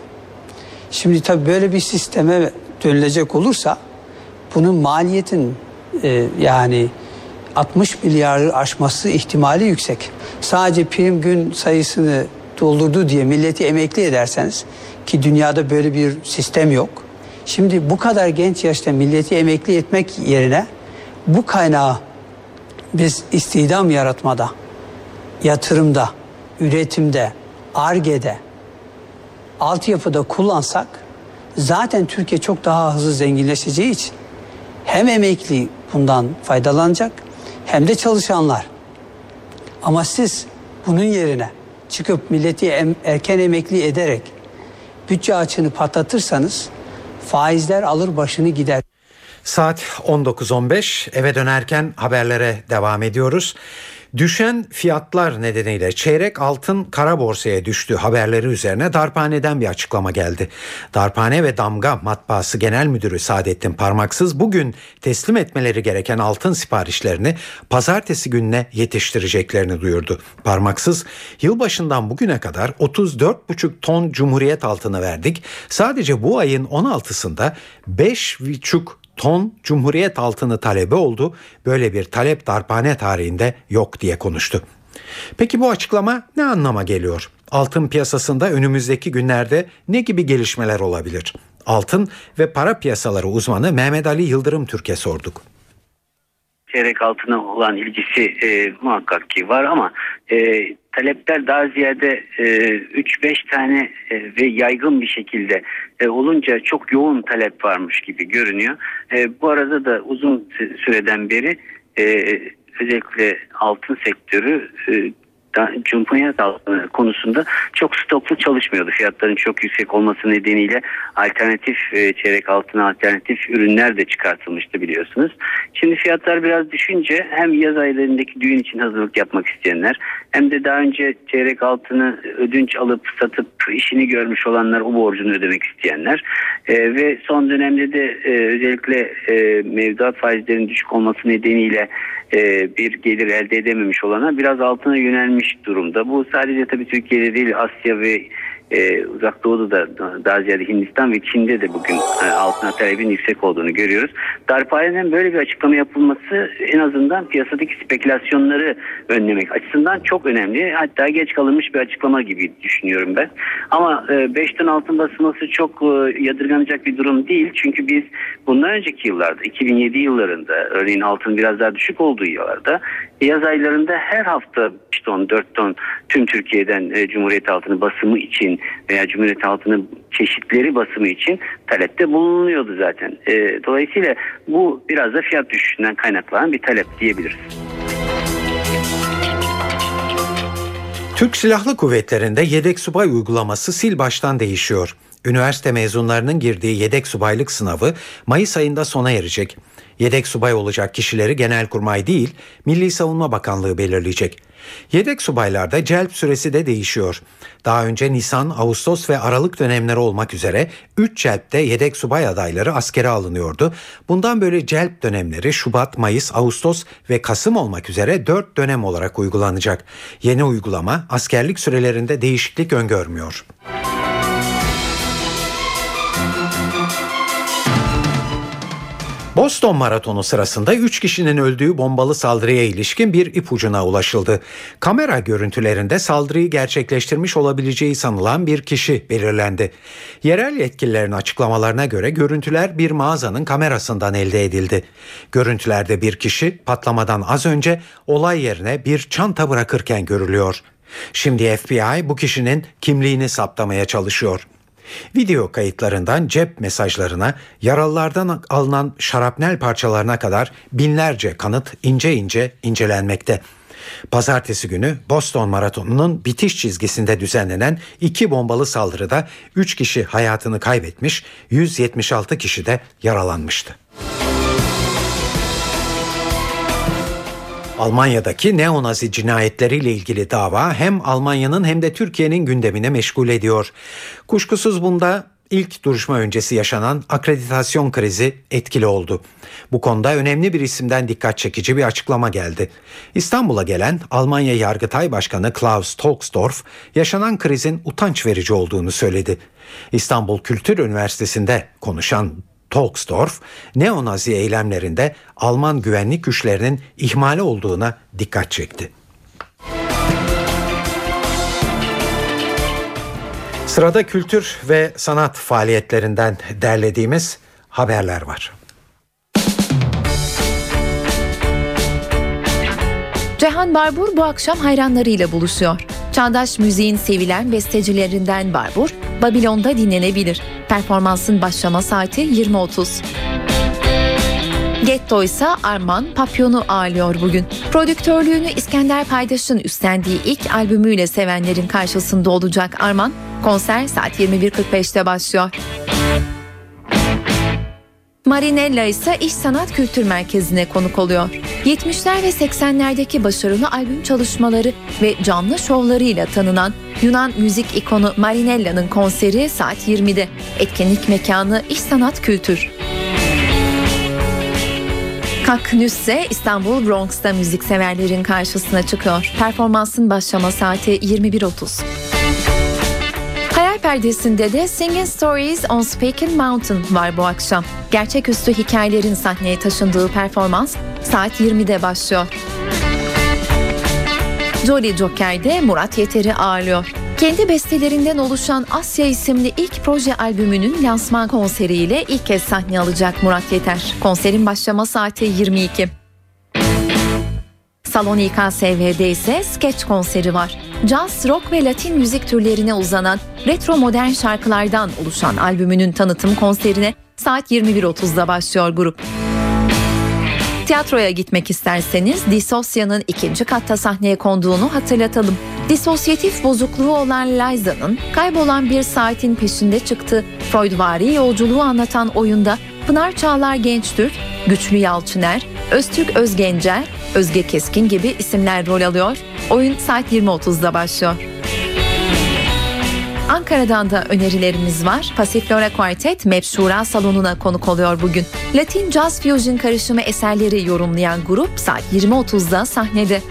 Şimdi tabii böyle bir sisteme dönülecek olursa bunun maliyetin e, yani altmış milyarı aşması ihtimali yüksek. Sadece prim gün sayısını doldurdu diye milleti emekli ederseniz, ki dünyada böyle bir sistem yok. Şimdi bu kadar genç yaşta milleti emekli etmek yerine bu kaynağı biz istihdam yaratmada, yatırımda, üretimde, Ar-Ge'de, altyapıda kullansak zaten Türkiye çok daha hızlı zenginleşeceği için hem emekli bundan faydalanacak hem de çalışanlar. Ama siz bunun yerine çıkıp milleti em, erken emekli ederek bütçe açığını patlatırsanız faizler alır başını gider. Saat on dokuz on beş, eve dönerken haberlere devam ediyoruz. Düşen fiyatlar nedeniyle çeyrek altın kara borsaya düştü haberleri üzerine Darphane'den bir açıklama geldi. Darphane ve Damga Matbaası Genel Müdürü Saadettin Parmaksız bugün teslim etmeleri gereken altın siparişlerini pazartesi gününe yetiştireceklerini duyurdu. Parmaksız, yılbaşından bugüne kadar otuz dört virgül beş ton Cumhuriyet altını verdik. Sadece bu ayın on altısında beş virgül beş ton Cumhuriyet altını talebi oldu. Böyle bir talep Darphane tarihinde yok diye konuştu. Peki bu açıklama ne anlama geliyor? Altın piyasasında önümüzdeki günlerde ne gibi gelişmeler olabilir? Altın ve para piyasaları uzmanı Mehmet Ali Yıldırım Türk'e sorduk. Çeyrek altına olan ilgisi e, muhakkak ki var ama e, talepler daha ziyade e, üç beş tane e, ve yaygın bir şekilde e, olunca çok yoğun talep varmış gibi görünüyor. E, bu arada da uzun süreden beri e, özellikle altın sektörü e, Cumhuriyet altını konusunda çok stoklu çalışmıyordu. Fiyatların çok yüksek olması nedeniyle alternatif çeyrek altına alternatif ürünler de çıkartılmıştı biliyorsunuz. Şimdi fiyatlar biraz düşünce hem yaz aylarındaki düğün için hazırlık yapmak isteyenler hem de daha önce çeyrek altını ödünç alıp satıp işini görmüş olanlar o borcunu ödemek isteyenler e, ve son dönemde de e, özellikle e, mevduat faizlerinin düşük olması nedeniyle e, bir gelir elde edememiş olana biraz altına yönelmiş durumda. Bu sadece tabii Türkiye'de değil, Asya ve e, Uzak Doğu'da da, daha ziyade Hindistan ve Çin'de de bugün e, altına talebin yüksek olduğunu görüyoruz. Darphane'den böyle bir açıklama yapılması en azından piyasadaki spekülasyonları önlemek açısından çok önemli. Hatta geç kalınmış bir açıklama gibi düşünüyorum ben. Ama beş ton altın basılması çok e, yadırganacak bir durum değil. Çünkü biz bundan önceki yıllarda, iki bin yedi yıllarında, örneğin altın biraz daha düşük olduğu yıllarda, yaz aylarında her hafta beş ton, dört ton tüm Türkiye'den e, Cumhuriyet altını basımı için için veya Cumhuriyet Halkı'nın çeşitleri basımı için talepte bulunuyordu zaten. E, dolayısıyla bu biraz da fiyat düşüşünden kaynaklanan bir talep diyebiliriz. Türk Silahlı Kuvvetleri'nde yedek subay uygulaması sil baştan değişiyor. Üniversite mezunlarının girdiği yedek subaylık sınavı Mayıs ayında sona erecek. Yedek subay olacak kişileri Genelkurmay değil, Milli Savunma Bakanlığı belirleyecek. Yedek subaylarda celp süresi de değişiyor. Daha önce Nisan, Ağustos ve Aralık dönemleri olmak üzere üç celpte yedek subay adayları askere alınıyordu. Bundan böyle celp dönemleri Şubat, Mayıs, Ağustos ve Kasım olmak üzere dört dönem olarak uygulanacak. Yeni uygulama askerlik sürelerinde değişiklik öngörmüyor. Boston Maratonu sırasında üç kişinin öldüğü bombalı saldırıya ilişkin bir ipucuna ulaşıldı. Kamera görüntülerinde saldırıyı gerçekleştirmiş olabileceği sanılan bir kişi belirlendi. Yerel yetkililerin açıklamalarına göre görüntüler bir mağazanın kamerasından elde edildi. Görüntülerde bir kişi patlamadan az önce olay yerine bir çanta bırakırken görülüyor. Şimdi F B I bu kişinin kimliğini saptamaya çalışıyor. Video kayıtlarından cep mesajlarına, yaralılardan alınan şarapnel parçalarına kadar binlerce kanıt ince ince incelenmekte. Pazartesi günü Boston Maratonu'nun bitiş çizgisinde düzenlenen iki bombalı saldırıda üç kişi hayatını kaybetmiş, yüz yetmiş altı kişi de yaralanmıştı. Almanya'daki neonazi cinayetleriyle ilgili dava hem Almanya'nın hem de Türkiye'nin gündemini meşgul ediyor. Kuşkusuz bunda ilk duruşma öncesi yaşanan akreditasyon krizi etkili oldu. Bu konuda önemli bir isimden dikkat çekici bir açıklama geldi. İstanbul'a gelen Almanya Yargıtay Başkanı Klaus Tolksdorf yaşanan krizin utanç verici olduğunu söyledi. İstanbul Kültür Üniversitesi'nde konuşan Tolksdorf, neonazi eylemlerinde Alman güvenlik güçlerinin ihmali olduğuna dikkat çekti. Sırada kültür ve sanat faaliyetlerinden derlediğimiz haberler var. Cihan Barbur bu akşam hayranlarıyla buluşuyor. Çağdaş müziğin sevilen bestecilerinden Barbur, Babilon'da dinlenebilir. Performansın başlama saati yirmi otuz. Getto ise Arman Papyon'u ağırlıyor bugün. Prodüktörlüğünü İskender Paydaş'ın üstlendiği ilk albümüyle sevenlerin karşısında olacak Arman, konser saat yirmi bir kırk beşte başlıyor. Marinella ise İş Sanat Kültür Merkezi'ne konuk oluyor. yetmişler ve seksenlerdeki başarılı albüm çalışmaları ve canlı şovlarıyla tanınan Yunan müzik ikonu Marinella'nın konseri saat yirmide. Etkinlik mekanı İş Sanat Kültür. Kaknüs ise İstanbul Bronx'ta müzikseverlerin karşısına çıkıyor. Performansın başlama saati yirmi bir otuz. Perdesinde de Singing Stories on Speaking Mountain var bu akşam. Gerçeküstü hikayelerin sahneye taşındığı performans saat yirmide başlıyor. Jolly Joker'de Murat Yeter'i ağırlıyor. Kendi bestelerinden oluşan Asya isimli ilk proje albümünün lansman konseriyle ilk kez sahne alacak Murat Yeter. Konserin başlama saati yirmi iki. Salon İ K S V'de ise Sketch konseri var. Caz, rock ve Latin müzik türlerine uzanan retro modern şarkılardan oluşan albümünün tanıtım konserine saat yirmi bir otuzda başlıyor grup. Tiyatroya gitmek isterseniz Disosya'nın ikinci katta sahneye konduğunu hatırlatalım. Disosyatif bozukluğu olan Liza'nın kaybolan bir saatin peşinde çıktığı Freudvari yolculuğu anlatan oyunda Pınar Çağlar Gençtürk, Güçlü Yalçıner, Öztürk Özgencel, Özge Keskin gibi isimler rol alıyor. Oyun saat yirmi otuzda başlıyor. Ankara'dan da önerilerimiz var. Pasiflora Quartet M E P Şura Salonu'na konuk oluyor bugün. Latin Jazz Fusion karışımı eserleri yorumlayan grup saat yirmi otuzda sahnede.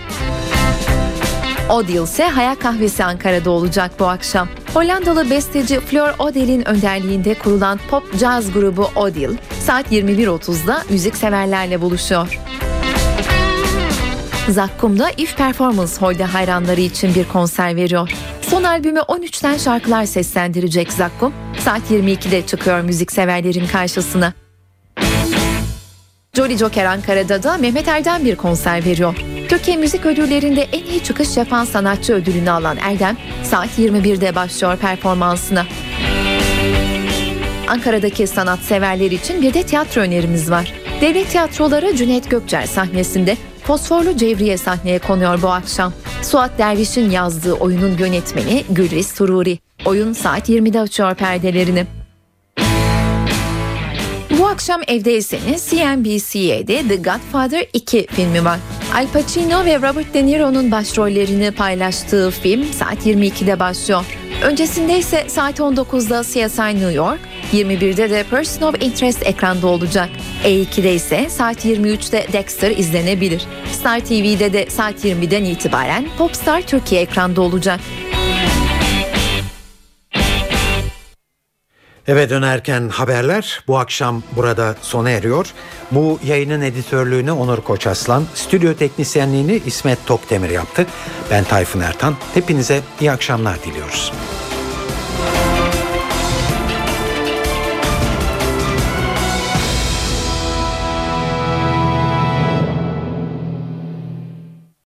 Odil ise Hayat Kahvesi Ankara'da olacak bu akşam. Hollandalı besteci Fleur Odel'in önderliğinde kurulan pop caz grubu Odil saat yirmi bir otuzda müzikseverlerle buluşuyor. Zakkum'da If Performance Hall'de hayranları için bir konser veriyor. Son albümü on üçten şarkılar seslendirecek Zakkum. Saat yirmi ikide çıkıyor müzikseverlerin karşısına. Jolly Joker Ankara'da da Mehmet Erdem bir konser veriyor. Türkiye Müzik Ödülleri'nde en iyi çıkış yapan sanatçı ödülünü alan Erdem, saat yirmi birde başlıyor performansına. Ankara'daki sanatseverler için bir de tiyatro önerimiz var. Devlet Tiyatroları Cüneyt Gökçer sahnesinde Fosforlu Cevriye sahneye konuyor bu akşam. Suat Derviş'in yazdığı oyunun yönetmeni Gülriz Sururi. Oyun saat yirmide açıyor perdelerini. Bu akşam evdeyseniz C N B C'de The Godfather iki filmi var. Al Pacino ve Robert De Niro'nun başrollerini paylaştığı film saat yirmi ikide başlıyor. Öncesinde ise saat on dokuzda C S I New York, yirmi birde de Person of Interest ekranda olacak. E iki'de ise saat yirmi üçte Dexter izlenebilir. Star T V'de de saat yirmiden itibaren Popstar Türkiye ekranda olacak. Eve dönerken haberler bu akşam burada sona eriyor. Bu yayının editörlüğünü Onur Koçaslan, stüdyo teknisyenliğini İsmet Topdemir yaptı. Ben Tayfun Ertan. Hepinize iyi akşamlar diliyoruz.